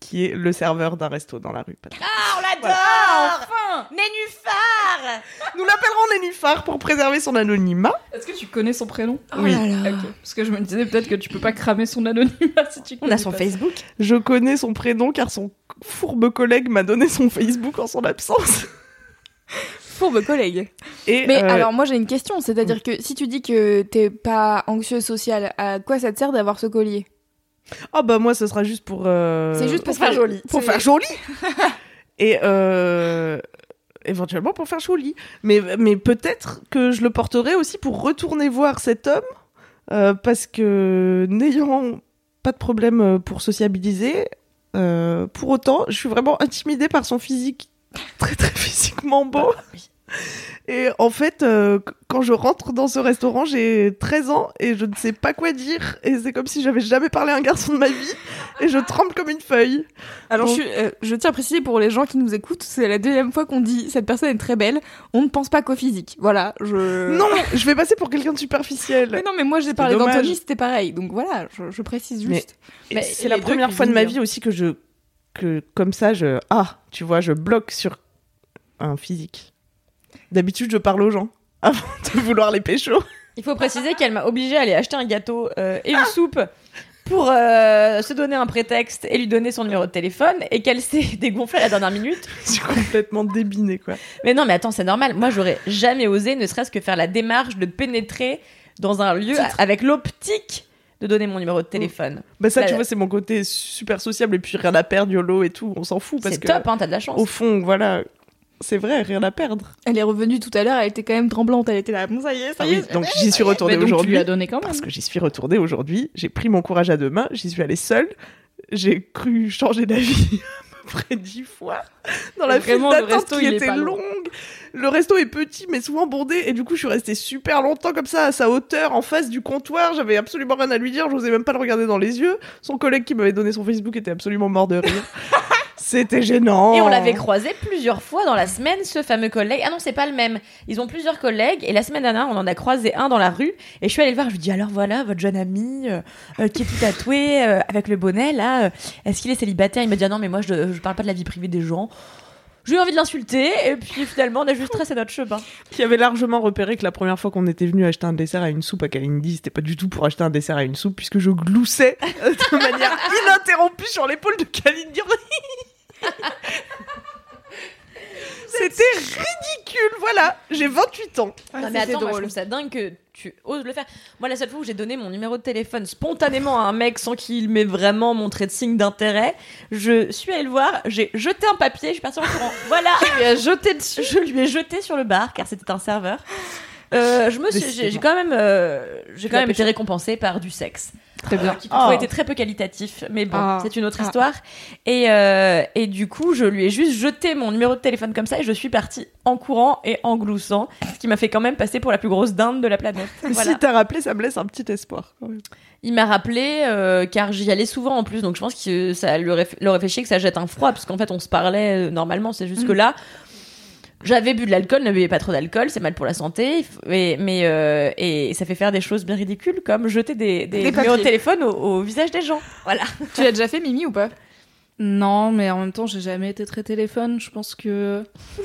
qui est le serveur d'un resto dans la rue. Ah, on l'adore voilà. ah, enfin Nénuphar. Nous l'appellerons Nénuphar pour préserver son anonymat. Est-ce que tu connais son prénom ? Oui. Oh là là. Okay. Parce que je me disais peut-être que tu peux pas cramer son anonymat si tu connais. On a son pas. Facebook. Je connais son prénom car son fourbe collègue m'a donné son Facebook en son absence. Fourbe collègue. Et Mais euh... alors moi j'ai une question, c'est-à-dire que si tu dis que t'es pas anxieux social, à quoi ça te sert d'avoir ce collier ? Ah oh bah moi ce sera juste pour euh... c'est juste pour, pour faire, faire joli pour c'est... faire joli et euh... éventuellement pour faire joli mais mais peut-être que je le porterai aussi pour retourner voir cet homme euh, parce que n'ayant pas de problème pour sociabiliser euh, pour autant je suis vraiment intimidée par son physique très très physiquement beau. Ah, oui. Et en fait, euh, quand je rentre dans ce restaurant, j'ai treize ans et je ne sais pas quoi dire. Et c'est comme si j'avais jamais parlé à un garçon de ma vie. Et je tremble comme une feuille. Alors, bon. je, suis, euh, je tiens à préciser pour les gens qui nous écoutent, c'est la deuxième fois qu'on dit cette personne est très belle. On ne pense pas qu'au physique. Voilà. Je... Non, je vais passer pour quelqu'un de superficiel. Mais non, mais moi, j'ai c'est parlé dommage. d'Anthony, c'était pareil. Donc voilà, je, je précise juste. Mais, mais c'est la première fois de ma vie aussi que je. Que comme ça, je. Ah, tu vois, je bloque sur un physique. D'habitude, je parle aux gens avant de vouloir les pécho. Il faut préciser qu'elle m'a obligée à aller acheter un gâteau euh, et une ah soupe pour euh, se donner un prétexte et lui donner son numéro de téléphone et qu'elle s'est dégonflée à la dernière minute. Je suis complètement débinée, quoi. Mais non, mais attends, c'est normal. Moi, j'aurais jamais osé, ne serait-ce que faire la démarche de pénétrer dans un lieu Titre. avec l'optique de donner mon numéro de téléphone. Bah ça, là, tu vois, c'est mon côté super sociable et puis rien à perdre, YOLO et tout. On s'en fout parce c'est que... C'est top, hein, t'as de la chance. Au fond, voilà... C'est vrai, rien à perdre. Elle est revenue tout à l'heure, elle était quand même tremblante, elle était là, bon ça y est, ça ah y est. Oui, donc j'y suis retournée donc aujourd'hui. Tu lui as donné quand même. Parce que j'y suis retournée aujourd'hui, j'ai pris mon courage à deux mains, j'y suis allée seule, j'ai cru changer d'avis à peu près dix fois dans la file d'attente qui était longue. Le resto est petit mais souvent bondé et du coup je suis restée super longtemps comme ça à sa hauteur en face du comptoir, j'avais absolument rien à lui dire, j'osais même pas le regarder dans les yeux. Son collègue qui m'avait donné son Facebook était absolument mort de rire. C'était gênant. Et on l'avait croisé plusieurs fois dans la semaine, ce fameux collègue. Ah non, c'est pas le même. Ils ont plusieurs collègues. Et la semaine dernière, on en a croisé un dans la rue. Et je suis allée le voir. Je lui dis, alors voilà, votre jeune ami euh, qui est tout tatoué, euh, avec le bonnet, là, euh, est-ce qu'il est célibataire ? Il me dit, ah non, mais moi, je, je parle pas de la vie privée des gens. J'ai eu envie de l'insulter. Et puis finalement, on a juste tracé notre chemin. Qui avait largement repéré que la première fois qu'on était venu acheter un dessert à une soupe à Calindi, c'était pas du tout pour acheter un dessert à une soupe, puisque je gloussais de manière ininterrompue sur l'épaule de Calindi. C'était ridicule. ridicule, voilà, j'ai vingt-huit ans. Ah, non, mais attends, drôle. Moi, je trouve ça dingue que tu oses le faire. Moi, la seule fois où j'ai donné mon numéro de téléphone spontanément à un mec sans qu'il m'ait vraiment montré de signe d'intérêt, je suis allée le voir, j'ai jeté un papier, je suis partie en courant. Voilà, je lui ai jeté dessus. Je lui ai jeté sur le bar, car c'était un serveur. Euh, je me suis, j'ai, j'ai quand même, euh, j'ai quand même été récompensée par du sexe. Très bien. Euh, qui parfois oh. était très peu qualitatif, mais bon, oh. c'est une autre ah. histoire. Et, euh, et du coup, je lui ai juste jeté mon numéro de téléphone comme ça et je suis partie en courant et en gloussant, ce qui m'a fait quand même passer pour la plus grosse dinde de la planète. Voilà. Si t'as rappelé, ça me laisse un petit espoir quand même. Il m'a rappelé, euh, car j'y allais souvent en plus, donc je pense que ça lui aurait réf- fait chier que ça jette un froid, parce qu'en fait, on se parlait euh, normalement, c'est juste mmh. que là... J'avais bu de l'alcool, ne buvez pas trop d'alcool, c'est mal pour la santé, et, mais euh, et ça fait faire des choses bien ridicules comme jeter des, des, des numéros de téléphone au, au visage des gens. Voilà. Tu l'as déjà fait, Mimi, ou pas ? Non, mais en même temps, j'ai jamais été très téléphone. Je pense que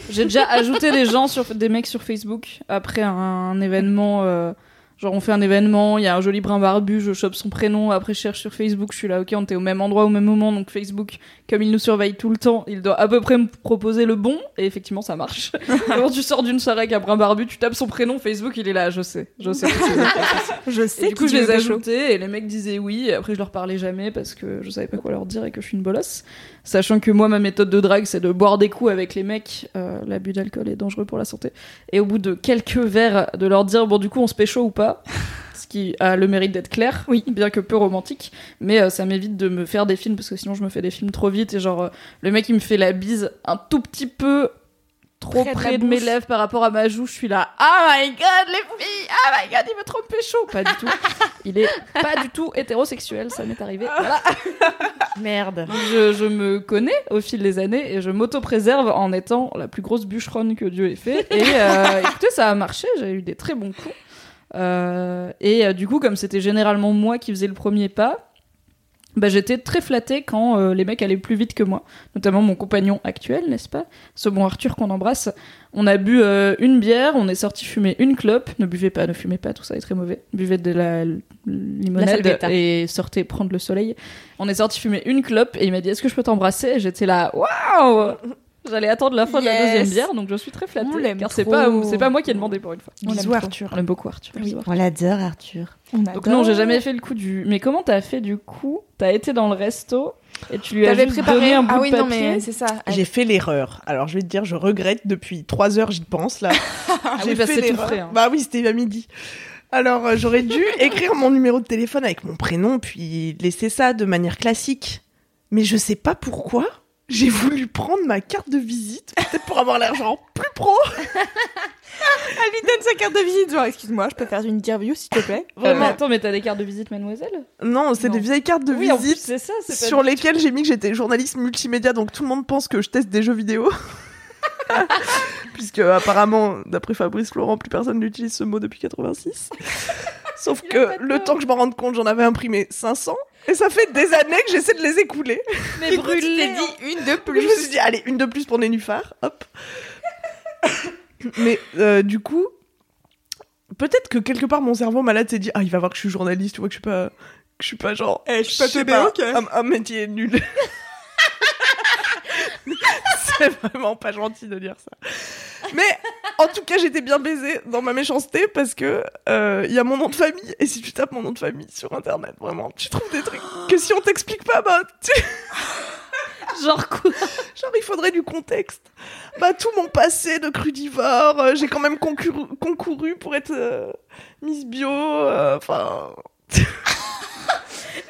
j'ai déjà ajouté des gens sur des mecs sur Facebook après un, un événement. Euh, genre, on fait un événement, il y a un joli brin barbu, je chope son prénom, après je cherche sur Facebook, je suis là, ok, on était au même endroit, au même moment, donc Facebook, comme il nous surveille tout le temps, il doit à peu près me proposer le bon, et effectivement, ça marche. Quand tu sors d'une soirée avec un brin barbu, tu tapes son prénom, Facebook, il est là, je sais, je sais. Je sais. Et du coup, je les ai ajoutés, et les mecs disaient oui, et après je leur parlais jamais, parce que je savais pas quoi leur dire et que je suis une bolosse. Sachant que moi, ma méthode de drague, c'est de boire des coups avec les mecs, euh, l'abus d'alcool est dangereux pour la santé, et au bout de quelques verres, de leur dire, bon, du coup, on se pécho ou pas? Ce qui a le mérite d'être clair, oui, bien que peu romantique, mais euh, ça m'évite de me faire des films, parce que sinon je me fais des films trop vite, et genre euh, le mec il me fait la bise un tout petit peu trop près, près de mes lèvres par rapport à ma joue, je suis là, oh my god les filles, oh my god il veut trop me pécho, pas du tout, il est pas du tout hétérosexuel, ça m'est arrivé, voilà. Merde. Je, je me connais au fil des années et je m'auto-préserve en étant la plus grosse bûcheronne que Dieu ait fait, et euh, écoutez, ça a marché, j'ai eu des très bons coups. Euh, et euh, du coup, comme c'était généralement moi qui faisais le premier pas, bah, j'étais très flattée quand euh, les mecs allaient plus vite que moi, notamment mon compagnon actuel, n'est-ce pas, ce bon Arthur qu'on embrasse. On a bu euh, une bière, on est sorti fumer une clope, ne buvez pas, ne fumez pas, tout ça est très mauvais, buvez de la l- limonade la et sortez prendre le soleil. On est sorti fumer une clope et il m'a dit, est-ce que je peux t'embrasser, et j'étais là, waouh. J'allais attendre la fin yes. de la deuxième bière, donc je suis très flattée. On l'aime car c'est trop. Pas, c'est pas moi qui ai demandé pour une fois. On l'aime Arthur. On l'aime beaucoup Arthur. Oui. On l'adore Arthur. On donc adore. Non, j'ai jamais fait le coup du. Mais comment t'as fait du coup ? T'as été dans le resto et tu lui as préparé un bout ah oui, de papier. Non, mais c'est ça. J'ai fait l'erreur. Alors je vais te dire, je regrette depuis trois heures, j'y pense là. Ah j'ai oui, fait l'erreur. Tout frais, hein. Bah oui, c'était à midi. Alors euh, j'aurais dû écrire mon numéro de téléphone avec mon prénom, puis laisser ça de manière classique. Mais je sais pas pourquoi. J'ai voulu prendre ma carte de visite, peut-être pour avoir l'air genre plus pro. Elle lui donne sa carte de visite, genre excuse-moi, je peux faire une interview s'il te plaît. Vraiment. Euh, mais attends, mais t'as des cartes de visite, Mademoiselle ? Non, c'est non. des vieilles cartes de oui, visite en plus, c'est ça, c'est sur lesquelles j'ai mis que j'étais journaliste multimédia, donc tout le monde pense que je teste des jeux vidéo. Puisque apparemment, d'après Fabrice Florent, plus personne n'utilise ce mot depuis quatre-vingt-six. Sauf il que le temps que je m'en rende compte, j'en avais imprimé cinq cents. Et ça fait des années que j'essaie de les écouler. Mais brûlé, je t'ai dit une de plus. Je me suis dit, allez, une de plus pour Nénuphar, hop. Mais euh, du coup, peut-être que quelque part, mon cerveau malade s'est dit, ah, il va voir que je suis journaliste, tu vois, que je suis pas, que je suis pas genre... Eh, je suis pas, pas, pas okay. un, un métier nul. C'est vraiment pas gentil de dire ça. Mais en tout cas, j'étais bien baisée dans ma méchanceté parce que il euh, y a mon nom de famille. Et si tu tapes mon nom de famille sur Internet, vraiment, tu trouves des trucs que si on t'explique pas, bah... Tu... Genre quoi ? Genre, il faudrait du contexte. Bah, tout mon passé de crudivore, euh, j'ai quand même concouru, concouru pour être euh, Miss Bio, enfin... Euh,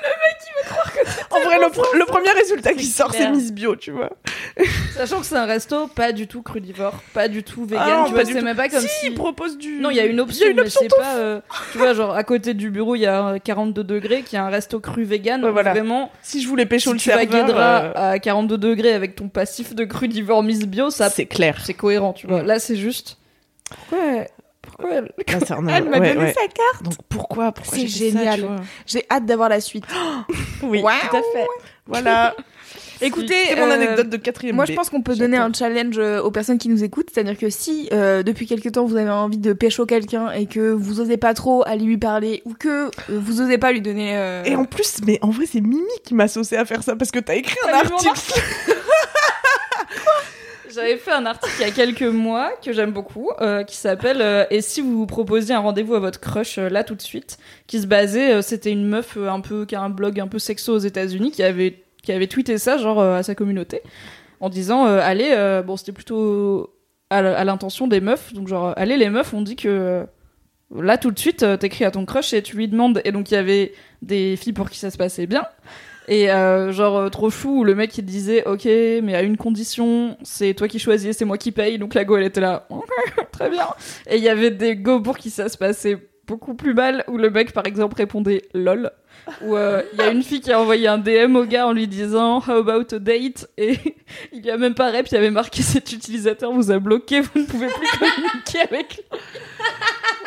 le mec, il veut croire que c'est... En vrai, le, pr- le premier résultat qui sort, c'est Miss Bio, tu vois. Sachant que c'est un resto pas du tout crudivore, pas du tout vegan, ah non, tu vois, c'est tout... même pas comme si... Si, il propose du... Non, il y a une option, a une option mais option c'est pas... Euh, tu vois, genre, à côté du bureau, il y a quarante-deux degrés, qui a un resto cru vegan, ouais, voilà. Vraiment... Si je voulais pécho si le serveur... Si tu bagueras euh... à quarante-deux degrés avec ton passif de crudivore Miss Bio, ça... C'est clair. C'est cohérent, tu vois. Mmh. Là, c'est juste... Ouais... Pourquoi elle, là, c'est un... elle m'a ouais, donné ouais. sa carte. Donc pourquoi, pourquoi c'est génial. Ça, j'ai hâte d'avoir la suite. Oui, wow. Tout à fait. Voilà. Écoutez, c'est mon anecdote de quatrième. Moi, B. je pense qu'on peut J'attends. donner un challenge aux personnes qui nous écoutent, c'est-à-dire que si euh, depuis quelque temps vous avez envie de pécho quelqu'un et que vous osez pas trop aller lui parler ou que euh, vous osez pas lui donner. Euh... Et en plus, mais en vrai, c'est Mimi qui m'a saucée à faire ça parce que t'as écrit un article. j'avais fait un article il y a quelques mois que j'aime beaucoup, euh, qui s'appelle euh, « Et si vous proposiez un rendez-vous à votre crush euh, là tout de suite ?» qui se basait, euh, c'était une meuf euh, un peu, qui a un blog un peu sexo aux États-Unis qui avait, qui avait tweeté ça genre euh, à sa communauté en disant euh, « Allez, euh, bon c'était plutôt à l'intention des meufs, donc genre « Allez les meufs, on dit que... Euh, » Là, tout de suite, t'écris à ton crush et tu lui demandes... » Et donc, il y avait des filles pour qui ça se passait bien. Et euh, genre, trop chou, le mec, il disait « Ok, mais à une condition, c'est toi qui choisis, c'est moi qui paye. » Donc la go, elle était là « Ok, très bien. » Et il y avait des go pour qui ça se passait beaucoup plus mal, où le mec, par exemple, répondait « Lol ». Où il euh, y a une fille qui a envoyé un D M au gars en lui disant « How about a date ?» Et il lui a même pas rep, il avait marqué « Cet utilisateur vous a bloqué, vous ne pouvez plus communiquer avec lui. »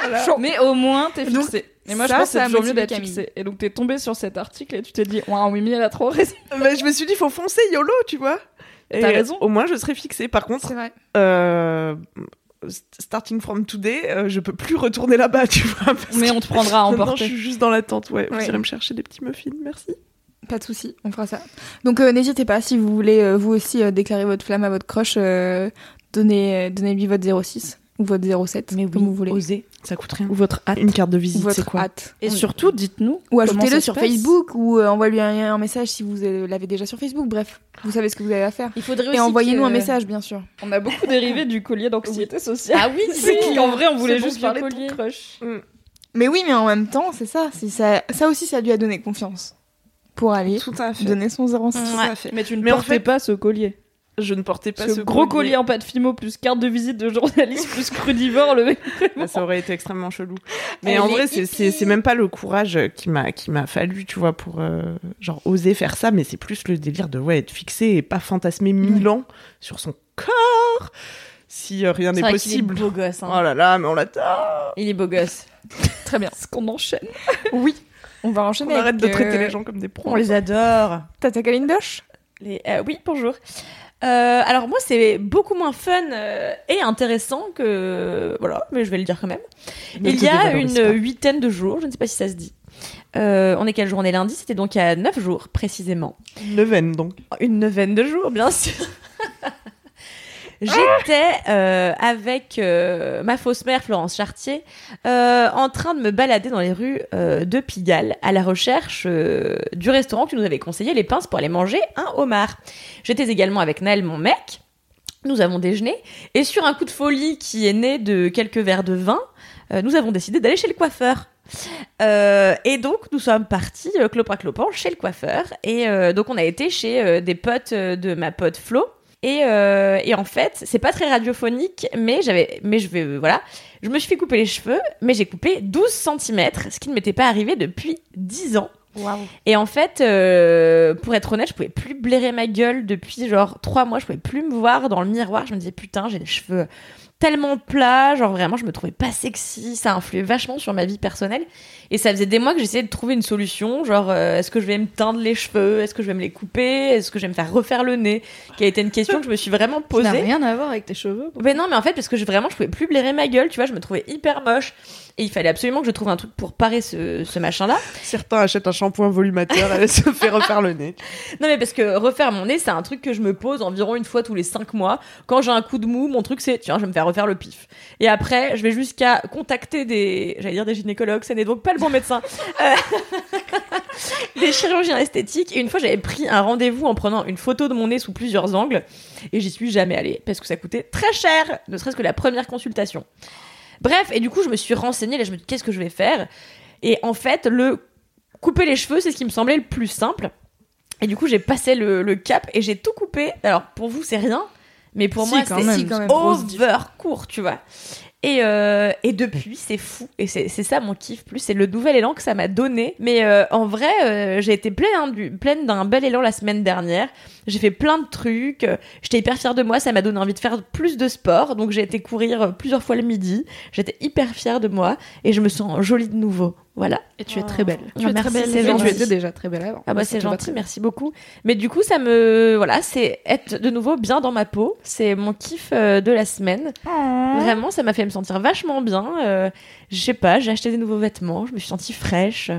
Voilà. Mais au moins, t'es fixé. Donc, et moi, ça, je pense que c'est toujours mieux d'être fixé. Et donc, t'es tombé sur cet article et tu t'es dit, ouah, Mimi, elle a trop raison. Bah, je me suis dit, faut foncer, YOLO, tu vois. Et t'as raison. Au moins, je serais fixée. Par contre, euh, starting from today, euh, je peux plus retourner là-bas, tu vois. Mais on te prendra à emporter. Non, je suis juste dans l'attente, ouais. Vous ouais. irez me chercher des petits muffins, merci. Pas de souci, on fera ça. Donc, euh, n'hésitez pas, si vous voulez, euh, vous aussi, euh, déclarer votre flamme à votre crush, euh, donnez, euh, donnez-lui votre zéro six. Ou votre zéro sept, mais oui, comme vous voulez. Osez, ça coûte rien. Ou votre hâte. Une carte de visite, votre c'est quoi hâte. Et on... surtout, dites-nous. Ou ajoutez-le sur Facebook, ou euh, envoyez-lui un, un message si vous l'avez déjà sur Facebook. Bref, vous savez ce que vous avez à faire. Il faudrait aussi. Et envoyez-nous que... un message, bien sûr. On a beaucoup dérivé du collier d'anxiété sociale. Ah oui, c'est oui. En vrai, on voulait c'est juste bon, parler de ton crush. Mm. Mais oui, mais en même temps, c'est ça. C'est ça. Ça aussi, ça lui a donné confiance. Pour aller tout à fait. Donner son zéro six. Tout à fait. Mais tu ne portais pas ce collier. Je ne portais pas ce, ce gros collier. collier en pâte fimo, plus carte de visite de journaliste, plus crudivore, le mec. Bah, ça aurait été extrêmement chelou. Mais Elle en vrai, c'est, c'est, c'est même pas le courage qui m'a, qui m'a fallu, tu vois, pour euh, genre oser faire ça, mais c'est plus le délire de ouais, être fixé et pas fantasmer mille ouais. ans sur son corps si euh, rien c'est n'est vrai possible. Qu'il est beau gosse. Hein. Oh là là, mais on l'attend. Il est beau gosse. Très bien. Ce qu'on enchaîne. Oui. On va enchaîner. On arrête de traiter euh... les gens comme des pros. On les adore. Tata Kalindoche les... euh, Oui, bonjour. Euh, alors moi c'est beaucoup moins fun euh, et intéressant que voilà, mais je vais le dire quand même. Mais il y a une huitaine de jours, je ne sais pas si ça se dit. Euh, on est quel jour ? On est lundi, c'était donc il y a neuf jours précisément. Une neuvaine donc. Une neuvaine de jours, bien sûr. J'étais euh, avec euh, ma fausse mère Florence Chartier euh, en train de me balader dans les rues euh, de Pigalle à la recherche euh, du restaurant que tu nous avais conseillé, les Pinces, pour aller manger un homard. J'étais également avec Naël, mon mec. Nous avons déjeuné et sur un coup de folie qui est né de quelques verres de vin, euh, nous avons décidé d'aller chez le coiffeur. Euh, et donc nous sommes partis euh, clopin clopin chez le coiffeur et euh, donc on a été chez euh, des potes euh, de ma pote Flo. Et, euh, et en fait, c'est pas très radiophonique, mais j'avais, mais je vais, voilà, je me suis fait couper les cheveux, mais j'ai coupé douze centimètres, ce qui ne m'était pas arrivé depuis dix ans. Wow. Et en fait, euh, pour être honnête, je pouvais plus blairer ma gueule depuis genre trois mois, je pouvais plus me voir dans le miroir, je me disais putain, j'ai les cheveux tellement plats, genre vraiment, je me trouvais pas sexy, ça influait vachement sur ma vie personnelle. Et ça faisait des mois que j'essayais de trouver une solution, genre euh, est-ce que je vais me teindre les cheveux, est-ce que je vais me les couper, est-ce que je vais me faire refaire le nez, qui a été une question que je me suis vraiment posée. Ça n'a rien à voir avec tes cheveux. Mais non, mais en fait, parce que je, vraiment, je pouvais plus blairer ma gueule, tu vois, je me trouvais hyper moche. Et il fallait absolument que je trouve un truc pour parer ce, ce machin-là. Certains achètent un shampoing volumateur, elle se fait refaire le nez. Non, mais parce que refaire mon nez, c'est un truc que je me pose environ une fois tous les cinq mois. Quand j'ai un coup de mou, mon truc, c'est tiens, je vais me faire refaire le pif. Et après, je vais jusqu'à contacter des, j'allais dire des gynécologues, ça n'est donc pas le bon médecin, des euh... chirurgiens esthétiques. Et une fois, j'avais pris un rendez-vous en prenant une photo de mon nez sous plusieurs angles. Et j'y suis jamais allée parce que ça coûtait très cher, ne serait-ce que la première consultation. Bref, et du coup, je me suis renseignée, là, je me dis, qu'est-ce que je vais faire ? Et en fait, le couper les cheveux, c'est ce qui me semblait le plus simple. Et du coup, j'ai passé le, le cap et j'ai tout coupé. Alors, pour vous, c'est rien, mais pour si, moi, c'était si, over court, tu vois. Et, euh, et depuis, c'est fou. Et c'est, c'est ça mon kiff plus, c'est le nouvel élan que ça m'a donné. Mais euh, en vrai, euh, j'ai été pleine, hein, du, pleine d'un bel élan la semaine dernière. J'ai fait plein de trucs. J'étais hyper fière de moi. Ça m'a donné envie de faire plus de sport. Donc j'ai été courir plusieurs fois le midi. J'étais hyper fière de moi. Et je me sens jolie de nouveau. Voilà. Et tu oh. es très belle. Tu es très belle. C'est gentil. Tu étais déjà très belle avant. Ah bah c'est gentil. Merci beaucoup. Mais du coup, ça me, voilà, c'est être de nouveau bien dans ma peau. C'est mon kiff euh, de la semaine. Oh. Vraiment, ça m'a fait me sentir vachement bien. Euh, je sais pas. J'ai acheté des nouveaux vêtements. Je me suis sentie fraîche.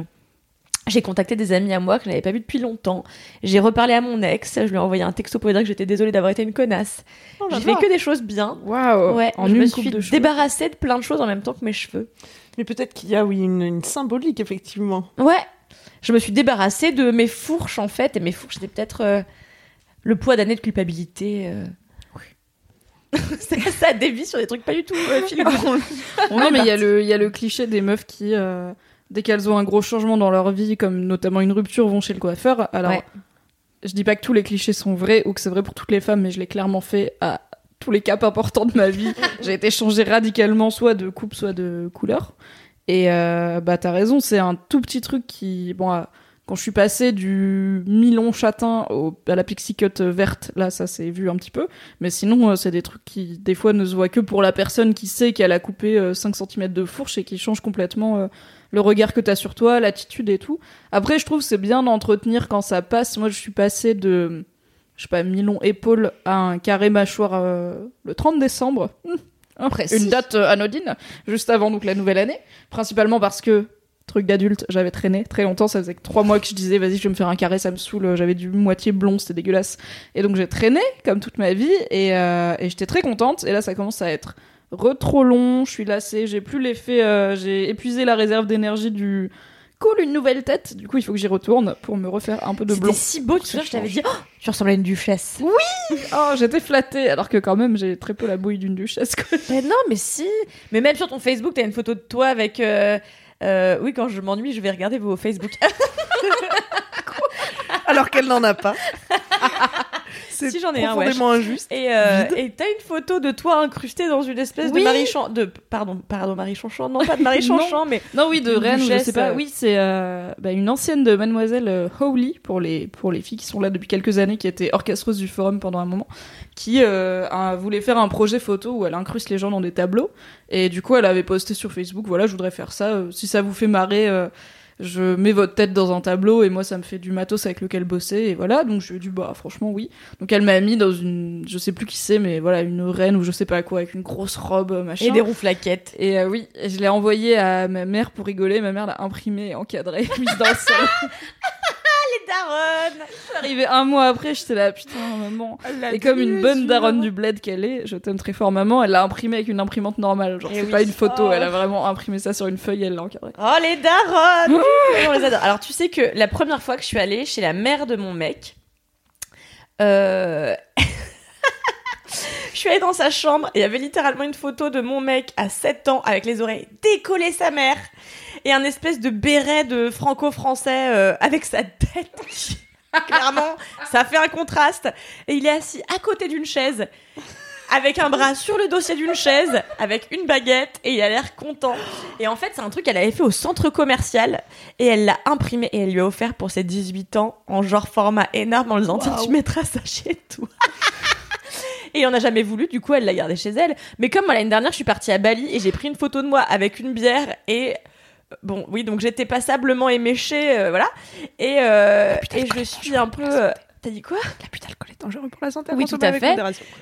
J'ai contacté des amis à moi que je n'avais pas vu depuis longtemps. J'ai reparlé à mon ex. Je lui ai envoyé un texto pour lui dire que j'étais désolée d'avoir été une connasse. Oh, j'ai fait que des choses bien. Waouh. Ouais. En je une me suis de débarrassée de plein de choses en même temps que mes cheveux. Mais peut-être qu'il y a oui une, une symbolique effectivement. Ouais. Je me suis débarrassée de mes fourches en fait, et mes fourches c'était peut-être euh, le poids d'années de culpabilité. Euh... ça, ça dévie sur des trucs pas du tout euh, filigrane. Non mais il y a le il y a le cliché des meufs qui euh... dès qu'elles ont un gros changement dans leur vie, comme notamment une rupture, vont chez le coiffeur. Alors, ouais. Je dis pas que tous les clichés sont vrais ou que c'est vrai pour toutes les femmes, mais je l'ai clairement fait à tous les caps importants de ma vie. J'ai été changée radicalement, soit de coupe, soit de couleur. Et euh, bah t'as raison, c'est un tout petit truc qui... Bon, euh, quand je suis passée du mi-long châtain au, à la pixie cut verte, là, ça s'est vu un petit peu. Mais sinon, euh, c'est des trucs qui, des fois, ne se voient que pour la personne qui sait qu'elle a coupé euh, cinq centimètres de fourche et qui change complètement... Euh, le regard que t'as sur toi, l'attitude et tout. Après, je trouve que c'est bien d'entretenir quand ça passe. Moi, je suis passée de, je sais pas, mi-long épaule à un carré mâchoire euh, le trente décembre. Mmh, une date euh, anodine, juste avant donc la nouvelle année. Principalement parce que, truc d'adulte, j'avais traîné très longtemps. Ça faisait que trois mois que je disais, vas-y, je vais me faire un carré, ça me saoule. J'avais du moitié blond, c'était dégueulasse. Et donc, j'ai traîné, comme toute ma vie, et, euh, et j'étais très contente. Et là, ça commence à être... Re trop long, je suis lassée, j'ai plus l'effet, euh, j'ai épuisé la réserve d'énergie du cool, une nouvelle tête. Du coup, il faut que j'y retourne pour me refaire un peu de blond. C'était si beau, tu vois, je t'avais dit, oh, tu ressembles à une duchesse. Oui. Oh, j'étais flattée, alors que quand même, j'ai très peu la bouille d'une duchesse. Quoi. Mais non, mais si. Mais même sur ton Facebook, t'as une photo de toi avec. Euh, euh, oui, quand je m'ennuie, je vais regarder vos Facebook. Alors qu'elle n'en a pas. C'est si j'en ai profondément un, ouais. Injuste. Et, euh, et t'as une photo de toi incrustée dans une espèce oui. de Marie Chan... de Pardon, pardon, Marie Chanchant. Non, pas de Marie Chanchant, mais... Non, oui, de Rennes, je sais pas. Euh... Oui, c'est euh, bah, une ancienne de Mademoiselle Howley, pour les, pour les filles qui sont là depuis quelques années, qui était orchestreuse du forum pendant un moment, qui euh, a, voulait faire un projet photo où elle incruste les gens dans des tableaux. Et du coup, elle avait posté sur Facebook, voilà, je voudrais faire ça. Euh, si ça vous fait marrer... Euh, je mets votre tête dans un tableau et moi ça me fait du matos avec lequel bosser et voilà, donc je lui ai dit bah franchement oui, donc elle m'a mis dans une, je sais plus qui c'est, mais voilà, une reine ou je sais pas quoi avec une grosse robe machin et des rouflaquettes et euh, oui, et je l'ai envoyée à ma mère pour rigoler, ma mère l'a imprimée et encadrée mise dans le salon. Les darons. Arrivé un mois après, j'étais là, putain, maman. Et comme une bonne daronne du bled qu'elle est, je t'aime très fort, maman, elle l'a imprimé avec une imprimante normale. Genre, et c'est oui. pas une photo, oh. Elle a vraiment imprimé ça sur une feuille, elle l'a encadré. Oh, les darons. On les adore. Alors, tu sais que la première fois que je suis allée chez la mère de mon mec, euh... je suis allée dans sa chambre et il y avait littéralement une photo de mon mec à sept ans avec les oreilles décollées, sa mère. Et un espèce de béret de franco-français euh, avec sa tête. Clairement, ça fait un contraste. Et il est assis à côté d'une chaise, avec un bras sur le dossier d'une chaise, avec une baguette, et il a l'air content. Et en fait, c'est un truc qu'elle avait fait au centre commercial, et elle l'a imprimé, et elle lui a offert pour ses dix-huit ans, en genre format énorme, en lui disant, wow. Tu mettras ça chez toi. Et on n'a jamais voulu, du coup, elle l'a gardé chez elle. Mais comme moi, l'année dernière, je suis partie à Bali, et j'ai pris une photo de moi avec une bière, et... Bon, oui, donc j'étais passablement éméchée, euh, voilà. Et, euh, et je suis un peu... Euh, t'as dit quoi ? La putain d'alcool est dangereux pour la santé. Oui, tout à fait.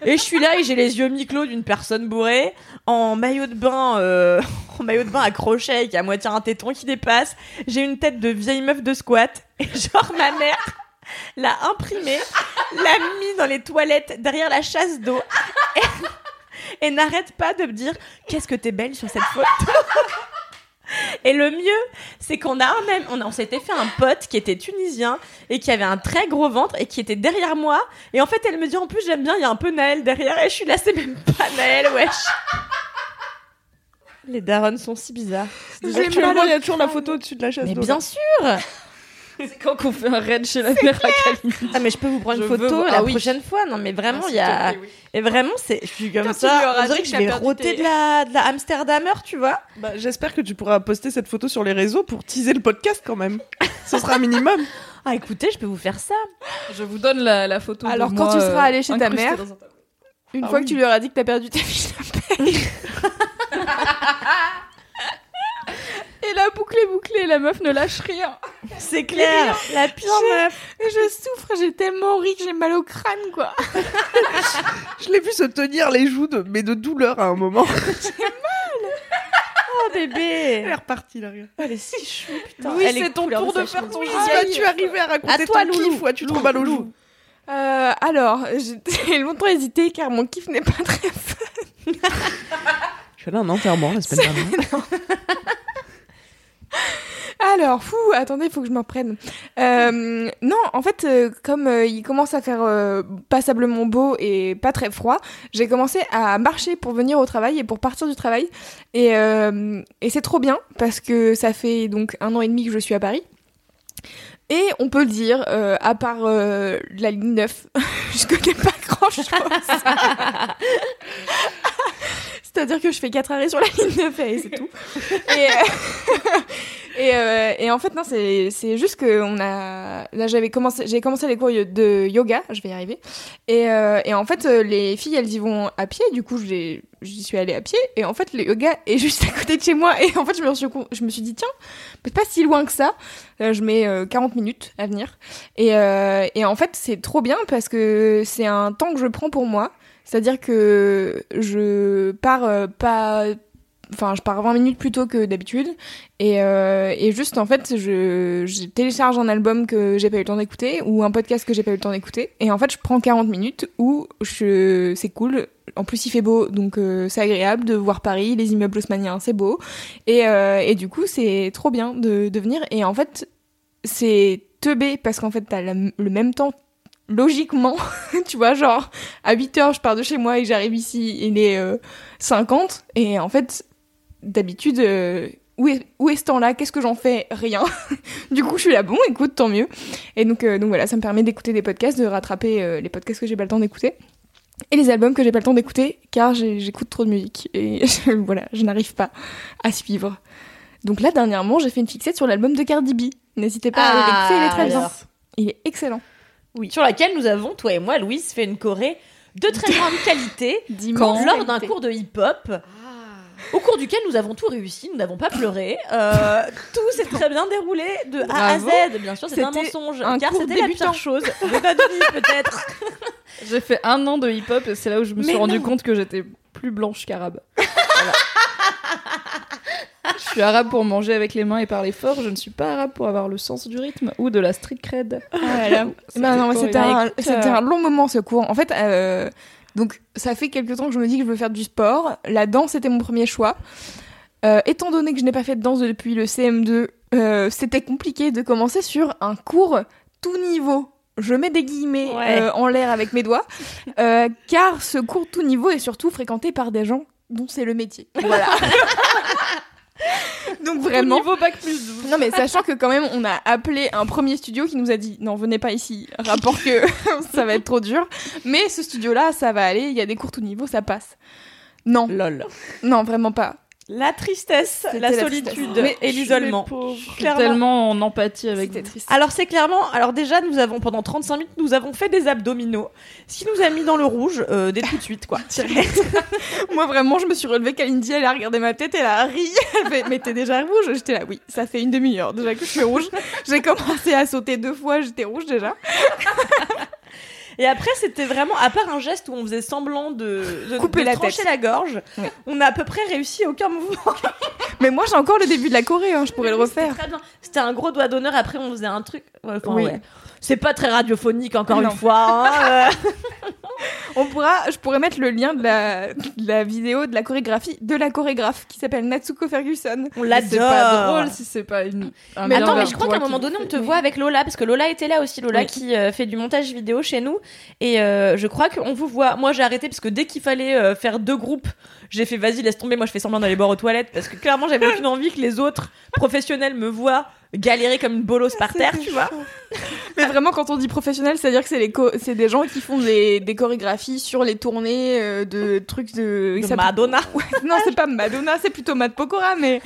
Et je suis là et j'ai les yeux mi-clos d'une personne bourrée, en maillot de bain euh, en maillot de bain à crochet avec à moitié un téton qui dépasse. J'ai une tête de vieille meuf de squat. Et genre, ma mère l'a imprimée, l'a mis dans les toilettes derrière la chasse d'eau. Et, et n'arrête pas de me dire « Qu'est-ce que t'es belle sur cette photo ?» Et le mieux, c'est qu'on a un même, on, on s'était fait un pote qui était tunisien et qui avait un très gros ventre et qui était derrière moi. Et en fait, elle me dit, en plus, j'aime bien, il y a un peu Naël derrière. Et je suis là, c'est même pas Naël, wesh. Les darons sont si bizarres. Déjà, tu vois, il y a toujours la photo au-dessus de la chaise. Mais bien sûr. C'est quand qu'on fait un raid chez la mère à Calindi. Ah, mais je peux vous prendre je une photo vous... la ah, oui. prochaine fois. Non, mais vraiment, il ah, y a. Plaît, oui. Et vraiment, c'est. Je suis comme ça. On dirait que je vais roter de la... de la Amsterdamer, tu vois. Bah, j'espère que tu pourras poster cette photo sur les réseaux pour teaser le podcast quand même. Ce sera un minimum. Ah, écoutez, je peux vous faire ça. Je vous donne la, la photo. Alors, de quand moi, tu seras allé chez ta mère, un... une ah, fois oui. que tu lui auras dit que t'as perdu ta fiche de paye. Et la boucle est bouclée, la meuf ne lâche rien. C'est clair, la pire meuf. Je souffre, j'ai tellement ri que j'ai mal au crâne, quoi. Je l'ai vu se tenir les joues, de, mais de douleur à un moment. J'ai mal. bébé. Elle est repartie, là. Elle est si chou, putain. Oui, elle c'est ton tour de faire ton kiff. Tu arrivais à raconter ton kiff, ouais, tu te remballes au loup. Euh, alors, j'ai longtemps hésité car mon kiff n'est pas très fun. Je suis allée à un enterrement la semaine dernière. Alors, fou, attendez, il faut que je m'en prenne. Euh, non, en fait, euh, comme euh, il commence à faire euh, passablement beau et pas très froid, j'ai commencé à marcher pour venir au travail et pour partir du travail. Et, euh, et c'est trop bien parce que ça fait donc un an et demi que je suis à Paris. Et on peut le dire, euh, à part euh, la ligne neuf, je connais pas grand-chose. C'est-à-dire que je fais quatre arrêts sur la ligne neuf et c'est tout. Et, euh, et, euh, et en fait, non, c'est, c'est juste que on a, là, j'avais commencé, j'ai commencé les cours de yoga, je vais y arriver. Et, euh, et en fait, les filles, elles y vont à pied. Du coup, j'y suis allée à pied. Et en fait, le yoga est juste à côté de chez moi. Et en fait, je me suis, je me suis dit, tiens, peut-être pas si loin que ça. Je mets euh, quarante minutes à venir. Et, euh, et en fait, c'est trop bien parce que c'est un temps que je prends pour moi. C'est-à-dire que je pars euh, pas, enfin je pars vingt minutes plus tôt que d'habitude et euh, et juste en fait je, je télécharge un album que j'ai pas eu le temps d'écouter ou un podcast que j'ai pas eu le temps d'écouter et en fait je prends quarante minutes où je c'est cool. En plus, il fait beau, donc euh, c'est agréable de voir Paris, les immeubles haussmanniens, c'est beau et euh, et du coup c'est trop bien de de venir et en fait c'est teubé parce qu'en fait t'as la, le même temps. Logiquement, tu vois, genre, à huit heures, je pars de chez moi et j'arrive ici, il est euh, cinquante. Et en fait, d'habitude, euh, où, est, où est ce temps-là? Qu'est-ce que j'en fais? Rien. Du coup, je suis là, bon, écoute, tant mieux. Et donc, euh, donc voilà, ça me permet d'écouter des podcasts, de rattraper euh, les podcasts que j'ai pas le temps d'écouter. Et les albums que j'ai pas le temps d'écouter, car j'écoute trop de musique. Et je, voilà, je n'arrive pas à suivre. Donc là, dernièrement, j'ai fait une fixette sur l'album de Cardi B. N'hésitez pas ah, à l'écouter, il est très bien. Alors. Il est excellent. Oui. Sur laquelle nous avons, toi et moi, Louise, fait une choré de très grande qualité quand, lors d'un cours de hip-hop, ah. au cours duquel nous avons tout réussi, nous n'avons pas pleuré, euh, tout s'est très bien déroulé de A Bravo. À Z. Bien sûr, c'est un mensonge, un car c'était débutant. La pire chose de ma vie, peut-être. J'ai fait un an de hip-hop et c'est là où je me suis rendu compte que j'étais plus blanche qu'arabe. Voilà. Je suis arabe pour manger avec les mains et parler fort. Je ne suis pas arabe pour avoir le sens du rythme ou de la street cred. Ah, voilà. c'était, bah non, c'était, un, c'était un long moment ce cours. En fait, euh, donc ça fait quelque temps que je me dis que je veux faire du sport. La danse était mon premier choix. Euh, étant donné que je n'ai pas fait de danse depuis le C M deux, euh, c'était compliqué de commencer sur un cours tout niveau. Je mets des guillemets ouais. euh, en l'air avec mes doigts, euh, car ce cours tout niveau est surtout fréquenté par des gens dont c'est le métier. Voilà. Donc vraiment niveau bac plus douze. Non mais sachant que quand même on a appelé un premier studio qui nous a dit non venez pas ici rapport que ça va être trop dur mais ce studio là ça va aller il y a des cours tout niveau ça passe non lol non vraiment pas la tristesse c'était la solitude la tristesse. Et l'isolement tellement en empathie avec des tristes alors c'est clairement alors déjà nous avons pendant trente-cinq minutes nous avons fait des abdominaux ce qui nous a mis dans le rouge euh, dès tout de suite quoi moi vraiment je me suis relevée Calindi elle a regardé ma tête elle a ri elle fait mais t'es déjà rouge j'étais là oui ça fait une demi-heure déjà que je suis rouge j'ai commencé à sauter deux fois j'étais rouge déjà. Et après, c'était vraiment, à part un geste où on faisait semblant de, de, Couper de la trancher tête. La gorge, oui. On n'a à peu près réussi aucun mouvement. Mais moi, j'ai encore le début de la choré, hein, je pourrais oui, le refaire. C'était, très bien. C'était un gros doigt d'honneur, après on faisait un truc... Enfin, oui. Ouais. C'est pas très radiophonique, encore non. Une fois. Hein, euh... on pourra, je pourrais mettre le lien de la, de la vidéo, de la chorégraphie, de la chorégraphe, qui s'appelle Natsuko Ferguson. On l'adore. C'est pas drôle si c'est pas une... Un mais attends, mais je crois qu'à un moment donné, on te oui. voit avec Lola, parce que Lola était là aussi, Lola oui. qui euh, fait du montage vidéo chez nous. Et euh, je crois qu'on vous voit. Moi, j'ai arrêté parce que dès qu'il fallait euh, faire deux groupes, j'ai fait vas-y, laisse tomber. Moi, je fais semblant d'aller boire aux toilettes parce que clairement, j'avais aucune envie que les autres professionnels me voient galérer comme une bolosse par terre, tu vois. Mais vraiment, quand on dit professionnel, c'est-à-dire que c'est, les co- c'est des gens qui font des, des chorégraphies sur les tournées euh, de trucs de. De Madonna. Ouais, non, c'est pas Madonna, c'est plutôt Matt Pokora, mais.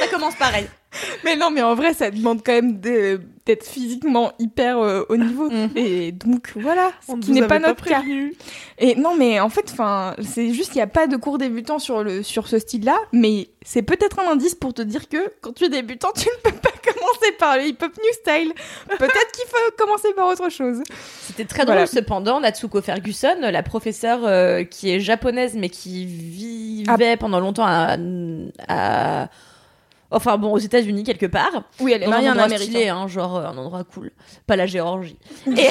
Ça commence pareil. Mais non, mais en vrai, ça demande quand même des. d'être physiquement hyper euh, haut niveau. Mmh. Et donc, voilà, ce on qui n'est pas notre pas cas. Et non, mais en fait, c'est juste qu'il n'y a pas de cours débutants sur, le, sur ce style-là, mais c'est peut-être un indice pour te dire que quand tu es débutant, tu ne peux pas commencer par le hip-hop new style. Peut-être qu'il faut commencer par autre chose. C'était très drôle, voilà. Cependant, Natsuko Ferguson, la professeure euh, qui est japonaise, mais qui vivait ah. pendant longtemps à... à... Enfin bon, aux États-Unis quelque part. Oui, elle est mariée à un Américain. Stylé, hein, genre euh, un endroit cool, pas la Géorgie. et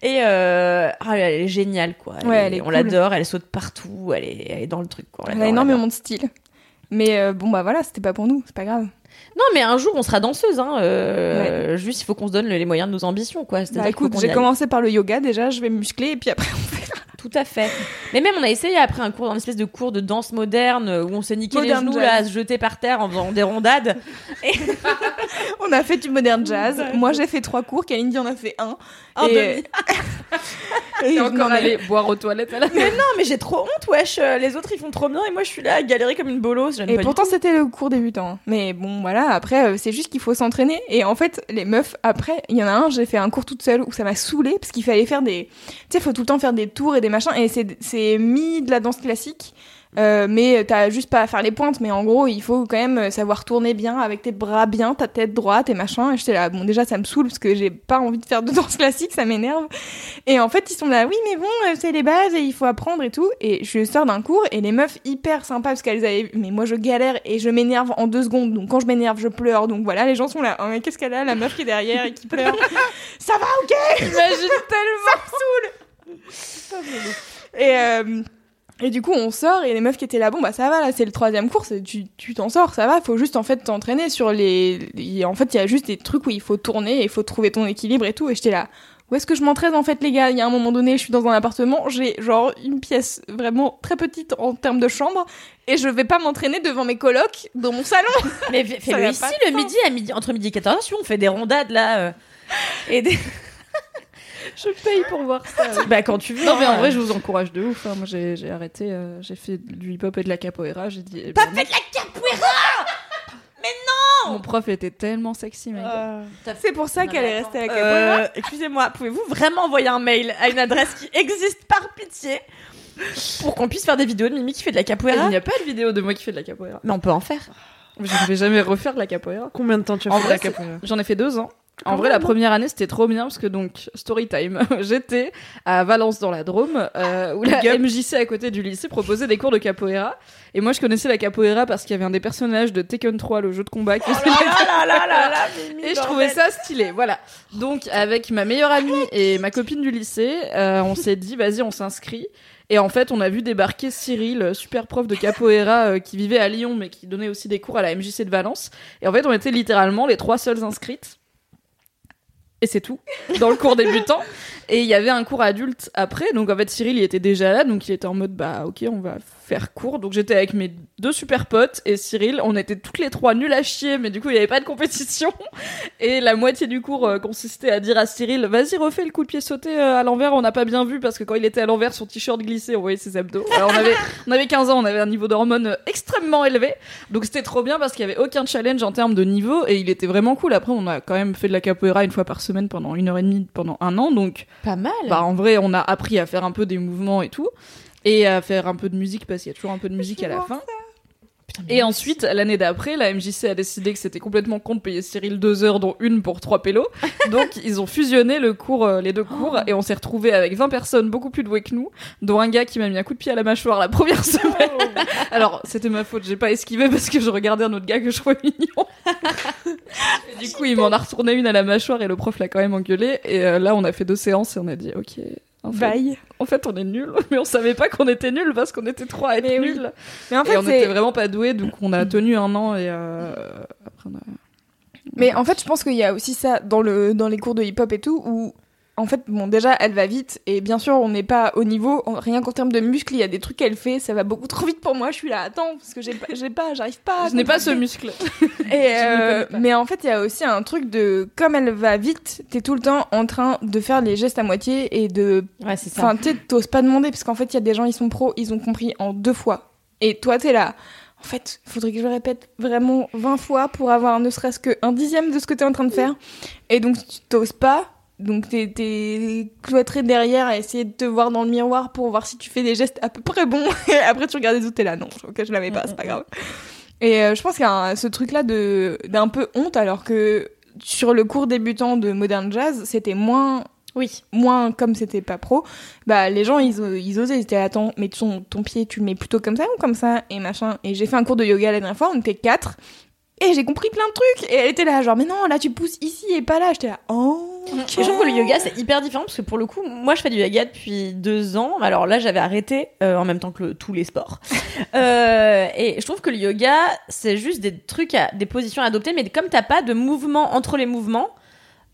et euh... ah, elle est géniale quoi. Elle ouais, est... elle est on cool. l'adore, elle saute partout, elle est, elle est dans le truc quoi. Elle a énormément de style. Mais euh, bon bah voilà, c'était pas pour nous, c'est pas grave. Non mais un jour on sera danseuse, hein. Euh... Ouais. Juste il faut qu'on se donne les moyens de nos ambitions quoi. Bah, écoute, j'ai commencé par le yoga déjà, je vais me muscler et puis après on verra. Tout à fait. Mais même, on a essayé après un cours, une espèce de cours de danse moderne où on s'est niqué modern les genoux, là, à se jeter par terre en faisant des rondades. Et... on a fait du modern jazz. Moi, j'ai fait trois cours. Calindi en a fait un. Un et... demi. et, et encore allé boire aux toilettes à la Mais non, mais j'ai trop honte, wesh. Les autres, ils font trop bien et moi, je suis là à galérer comme une bolosse. Et pas pourtant, c'était le cours débutant. Mais bon, voilà. Après, c'est juste qu'il faut s'entraîner. Et en fait, les meufs, après, il y en a un, j'ai fait un cours toute seule où ça m'a saoulée parce qu'il fallait faire des... Tu sais, il faut tout le temps faire des tours et des machin, et c'est, c'est mis de la danse classique, euh, mais t'as juste pas à faire les pointes, mais en gros, il faut quand même savoir tourner bien, avec tes bras bien, ta tête droite et machin, et j'étais là, bon déjà ça me saoule, parce que j'ai pas envie de faire de danse classique, ça m'énerve, et en fait ils sont là, oui mais bon, c'est les bases, et il faut apprendre et tout, et je sors d'un cours, et les meufs hyper sympas, parce qu'elles avaient, mais moi je galère, et je m'énerve en deux secondes, donc quand je m'énerve, je pleure, donc voilà, les gens sont là, oh, mais qu'est-ce qu'elle a, la meuf qui est derrière, et qui pleure, ça va, ok, imagine tellement, ça me saoule. Et, euh, et du coup on sort et les meufs qui étaient là bon bah ça va là c'est le troisième cours tu, tu t'en sors ça va faut juste en fait t'entraîner sur les et en fait il y a juste des trucs où il faut tourner et il faut trouver ton équilibre et tout et j'étais là où est-ce que je m'entraîne en fait les gars il y a un moment donné je suis dans un appartement j'ai genre une pièce vraiment très petite en termes de chambre et je vais pas m'entraîner devant mes colocs dans mon salon mais fais-le ici le temps. Midi à midi entre midi et quatorze si on fait des rondades là euh, et des... Je paye pour voir ça. Oui. Bah quand tu veux. Non mais en vrai je vous encourage de ouf. Hein. Moi j'ai, j'ai arrêté, euh, j'ai fait du hip-hop et de la capoeira. J'ai dit. Eh, pas ben, fait de la capoeira. Mais non. Mon prof était tellement sexy mec. Euh... C'est pour ça non, qu'elle est restée à la capoeira. Euh, excusez-moi, pouvez-vous vraiment envoyer un mail à une adresse qui existe par pitié pour qu'on puisse faire des vidéos de Mimi qui fait de la capoeira. Il n'y a pas de vidéo de moi qui fait de la capoeira. Mais on peut en faire. Je ne vais jamais refaire de la capoeira. Combien de temps tu as en fait de la capoeira? J'en ai fait deux ans. En vrai, la première année, c'était trop bien parce que donc story time. J'étais à Valence dans la Drôme euh, où la M J C à côté du lycée proposait des cours de capoeira. Et moi, je connaissais la capoeira parce qu'il y avait un des personnages de Tekken trois, le jeu de combat. Qui oh là là là là là, et je trouvais ça stylé, voilà. Donc, avec ma meilleure amie et ma copine du lycée, euh, on s'est dit, vas-y, on s'inscrit. Et en fait, on a vu débarquer Cyril, super prof de capoeira euh, qui vivait à Lyon, mais qui donnait aussi des cours à la M J C de Valence. Et en fait, on était littéralement les trois seules inscrites. Et c'est tout, dans le cours débutant. Et il y avait un cours adulte après. Donc en fait, Cyril, il était déjà là. Donc il était en mode, bah ok, on va faire cours. Donc j'étais avec mes deux super potes et Cyril. On était toutes les trois nuls à chier. Mais du coup, il n'y avait pas de compétition. Et la moitié du cours euh, consistait à dire à Cyril, vas-y, refais le coup de pied sauté euh, à l'envers. On n'a pas bien vu parce que quand il était à l'envers, son t-shirt glissait, on voyait ses abdos. Alors on avait, on avait quinze ans, on avait un niveau d'hormones extrêmement élevé. Donc c'était trop bien parce qu'il n'y avait aucun challenge en termes de niveau. Et il était vraiment cool. Après, on a quand même fait de la capoeira une fois par semaine. pendant une heure et demie, pendant un an, donc pas mal. Bah en vrai, on a appris à faire un peu des mouvements et tout, et à faire un peu de musique parce qu'il y a toujours un peu de musique à la fin. Putain, et ensuite, l'année d'après, la M J C a décidé que c'était complètement con de payer Cyril deux heures, dont une pour trois pélos. Donc ils ont fusionné le cours, euh, les deux cours, oh. Et on s'est retrouvés avec vingt personnes beaucoup plus douées que nous, dont un gars qui m'a mis un coup de pied à la mâchoire la première semaine. Oh. Alors c'était ma faute, j'ai pas esquivé parce que je regardais un autre gars que je trouvais mignon. Et du coup, il m'en a retourné une à la mâchoire et le prof l'a quand même engueulé. Et euh, là, on a fait deux séances et on a dit ok. En fait, Bye. En fait, on est nuls, mais on savait pas qu'on était nuls parce qu'on était trois à être mais nuls. Oui. Mais en fait, et on c'est... était vraiment pas doués, donc on a tenu un an et euh... après on a. Mais en fait, je pense qu'il y a aussi ça dans le dans les cours de hip-hop et tout où. En fait, bon, déjà, elle va vite, et bien sûr, on n'est pas au niveau, rien qu'en termes de muscles, il y a des trucs qu'elle fait, ça va beaucoup trop vite pour moi, je suis là, attends, parce que j'ai pas, j'ai pas j'arrive pas à... Je n'ai pas ce muscle. Et euh, pas. Mais en fait, il y a aussi un truc de, comme elle va vite, t'es tout le temps en train de faire les gestes à moitié, et de... Ouais, c'est ça. Enfin, t'oses pas demander, parce qu'en fait, il y a des gens, ils sont pros, ils ont compris en deux fois. Et toi, t'es là... en fait, il faudrait que je le répète vraiment vingt fois pour avoir ne serait-ce qu'un dixième de ce que t'es en train de faire. Et donc, tu t'oses pas. Donc, t'es, t'es cloîtré derrière à essayer de te voir dans le miroir pour voir si tu fais des gestes à peu près bons. Et après, tu regardes les autres, t'es là. Non, ok, je la mets pas, c'est pas grave. Et euh, je pense qu'il y a ce truc-là de, d'un peu honte, alors que sur le cours débutant de Modern Jazz, c'était moins... Oui, moins comme c'était pas pro, bah les gens ils, ils osaient, ils étaient attends, mais ton, ton pied tu le mets plutôt comme ça ou comme ça et machin. Et j'ai fait un cours de yoga la dernière fois, on était quatre et j'ai compris plein de trucs. Et elle était là, genre mais non, là tu pousses ici et pas là. J'étais là, oh. Okay. Je trouve que le yoga c'est hyper différent parce que pour le coup, moi je fais du yoga depuis deux ans. Alors là j'avais arrêté euh, en même temps que le, tous les sports. euh, et je trouve que le yoga c'est juste des trucs, à, des positions à adopter, mais comme t'as pas de mouvement entre les mouvements.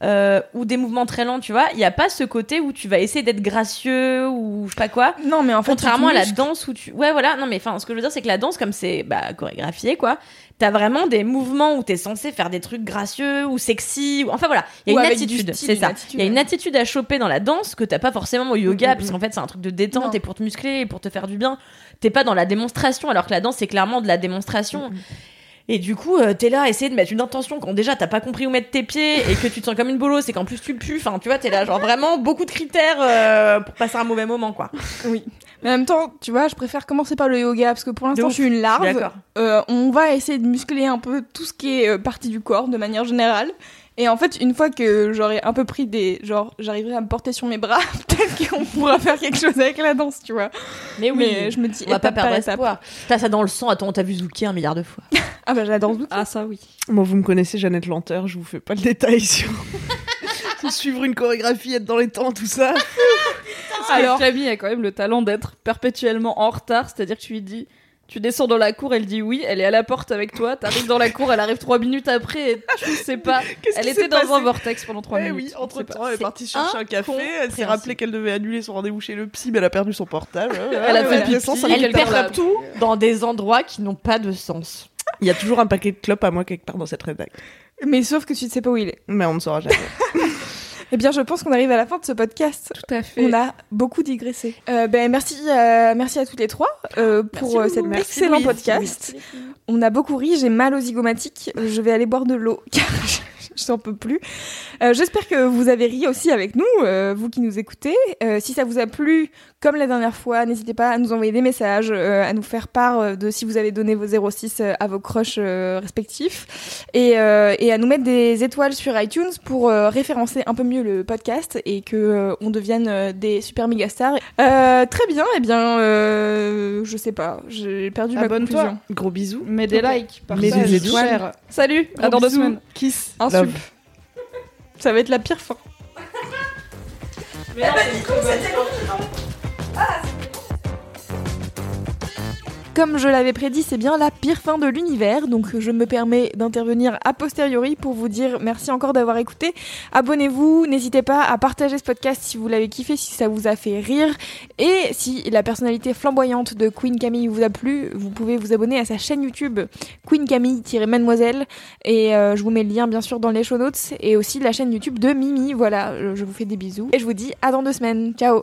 Euh, ou des mouvements très lents, tu vois, il n'y a pas ce côté où tu vas essayer d'être gracieux ou je sais pas quoi. Non, mais en fait, contrairement à la danse où tu. Ouais, voilà, non, mais enfin, ce que je veux dire, c'est que la danse, comme c'est bah, chorégraphié, quoi, t'as vraiment des mouvements où t'es censé faire des trucs gracieux ou sexy. Ou... Enfin, voilà, il y a ou une attitude, style, c'est une ça. Il y a une attitude à choper dans la danse que t'as pas forcément au yoga, mmh, parce qu'en fait, c'est un truc de détente non. et pour te muscler et pour te faire du bien. T'es pas dans la démonstration, alors que la danse, c'est clairement de la démonstration. Mmh. Et du coup, euh, t'es là à essayer de mettre une intention quand déjà t'as pas compris où mettre tes pieds et que tu te sens comme une bolosse et qu'en plus tu pues. Enfin, tu vois, t'es là, genre vraiment beaucoup de critères euh, pour passer un mauvais moment, quoi. Oui. Mais en même temps, tu vois, je préfère commencer par le yoga parce que pour l'instant, donc, je suis une larve. D'accord. Euh, on va essayer de muscler un peu tout ce qui est euh, partie du corps de manière générale. Et en fait, une fois que j'aurai un peu pris des... Genre, j'arriverai à me porter sur mes bras, peut-être qu'on pourra faire quelque chose avec la danse, tu vois. Mais oui, mais je me dis, on va pas perdre espoir. T'as ça dans le sang. Attends, on t'a vu zouker un milliard de fois. Ah bah, j'adore zouker. Ah ça, oui. Moi, vous me connaissez, Jeannette Lenteur, je vous fais pas le détail sur... Suivre une chorégraphie, être dans les temps, tout ça. Alors, Camille a quand même le talent d'être perpétuellement en retard, c'est-à-dire que tu lui dis... Tu descends dans la cour, elle dit oui, elle est à la porte avec toi, t'arrives dans la cour, elle arrive trois minutes après et tu ne sais pas. Qu'est-ce elle était dans un vortex pendant trois eh minutes. Oui, entre temps, elle est partie chercher un café, elle s'est rappelée qu'elle devait annuler son rendez-vous chez le psy, mais elle a perdu son portable. Elle, elle a fait pipi, elle, elle perd la... tout dans des endroits qui n'ont pas de sens. Il y a toujours un paquet de clopes à moi quelque part dans cette rédac. Mais sauf que tu ne sais pas où il est. Mais on ne saura jamais. Eh bien, je pense qu'on arrive à la fin de ce podcast. Tout à fait. On a beaucoup digressé. Euh, ben, merci, euh, merci à toutes les trois euh, pour euh, cet excellent merci, podcast. Merci, merci. On a beaucoup ri, j'ai mal aux zygomatiques. Je vais aller boire de l'eau car je, je n'en peux plus. Euh, j'espère que vous avez ri aussi avec nous, euh, vous qui nous écoutez. Euh, si ça vous a plu, comme la dernière fois, n'hésitez pas à nous envoyer des messages, euh, à nous faire part de si vous avez donné vos zéro six à vos crushs euh, respectifs et, euh, et à nous mettre des étoiles sur iTunes pour euh, référencer un peu mieux le podcast et que euh, on devienne euh, des super méga stars. Euh, très bien, et eh bien, euh, je sais pas, j'ai perdu Abonne ma conclusion. Toi. Gros bisous. Mets des likes, partage, mets des étoiles. Salut, gros à dans deux semaines. Kiss, un sub. Ça va être la pire fin. Mais non, c'est trop bon. Comme je l'avais prédit, c'est bien la pire fin de l'univers, donc je me permets d'intervenir a posteriori pour vous dire merci encore d'avoir écouté. Abonnez-vous, n'hésitez pas à partager ce podcast si vous l'avez kiffé, si ça vous a fait rire, et si la personnalité flamboyante de Queen Camille vous a plu, vous pouvez vous abonner à sa chaîne YouTube Queen Camille-Mademoiselle, et euh, je vous mets le lien bien sûr dans les show notes, et aussi la chaîne YouTube de Mimi. Voilà, je vous fais des bisous, et je vous dis à dans deux semaines. Ciao.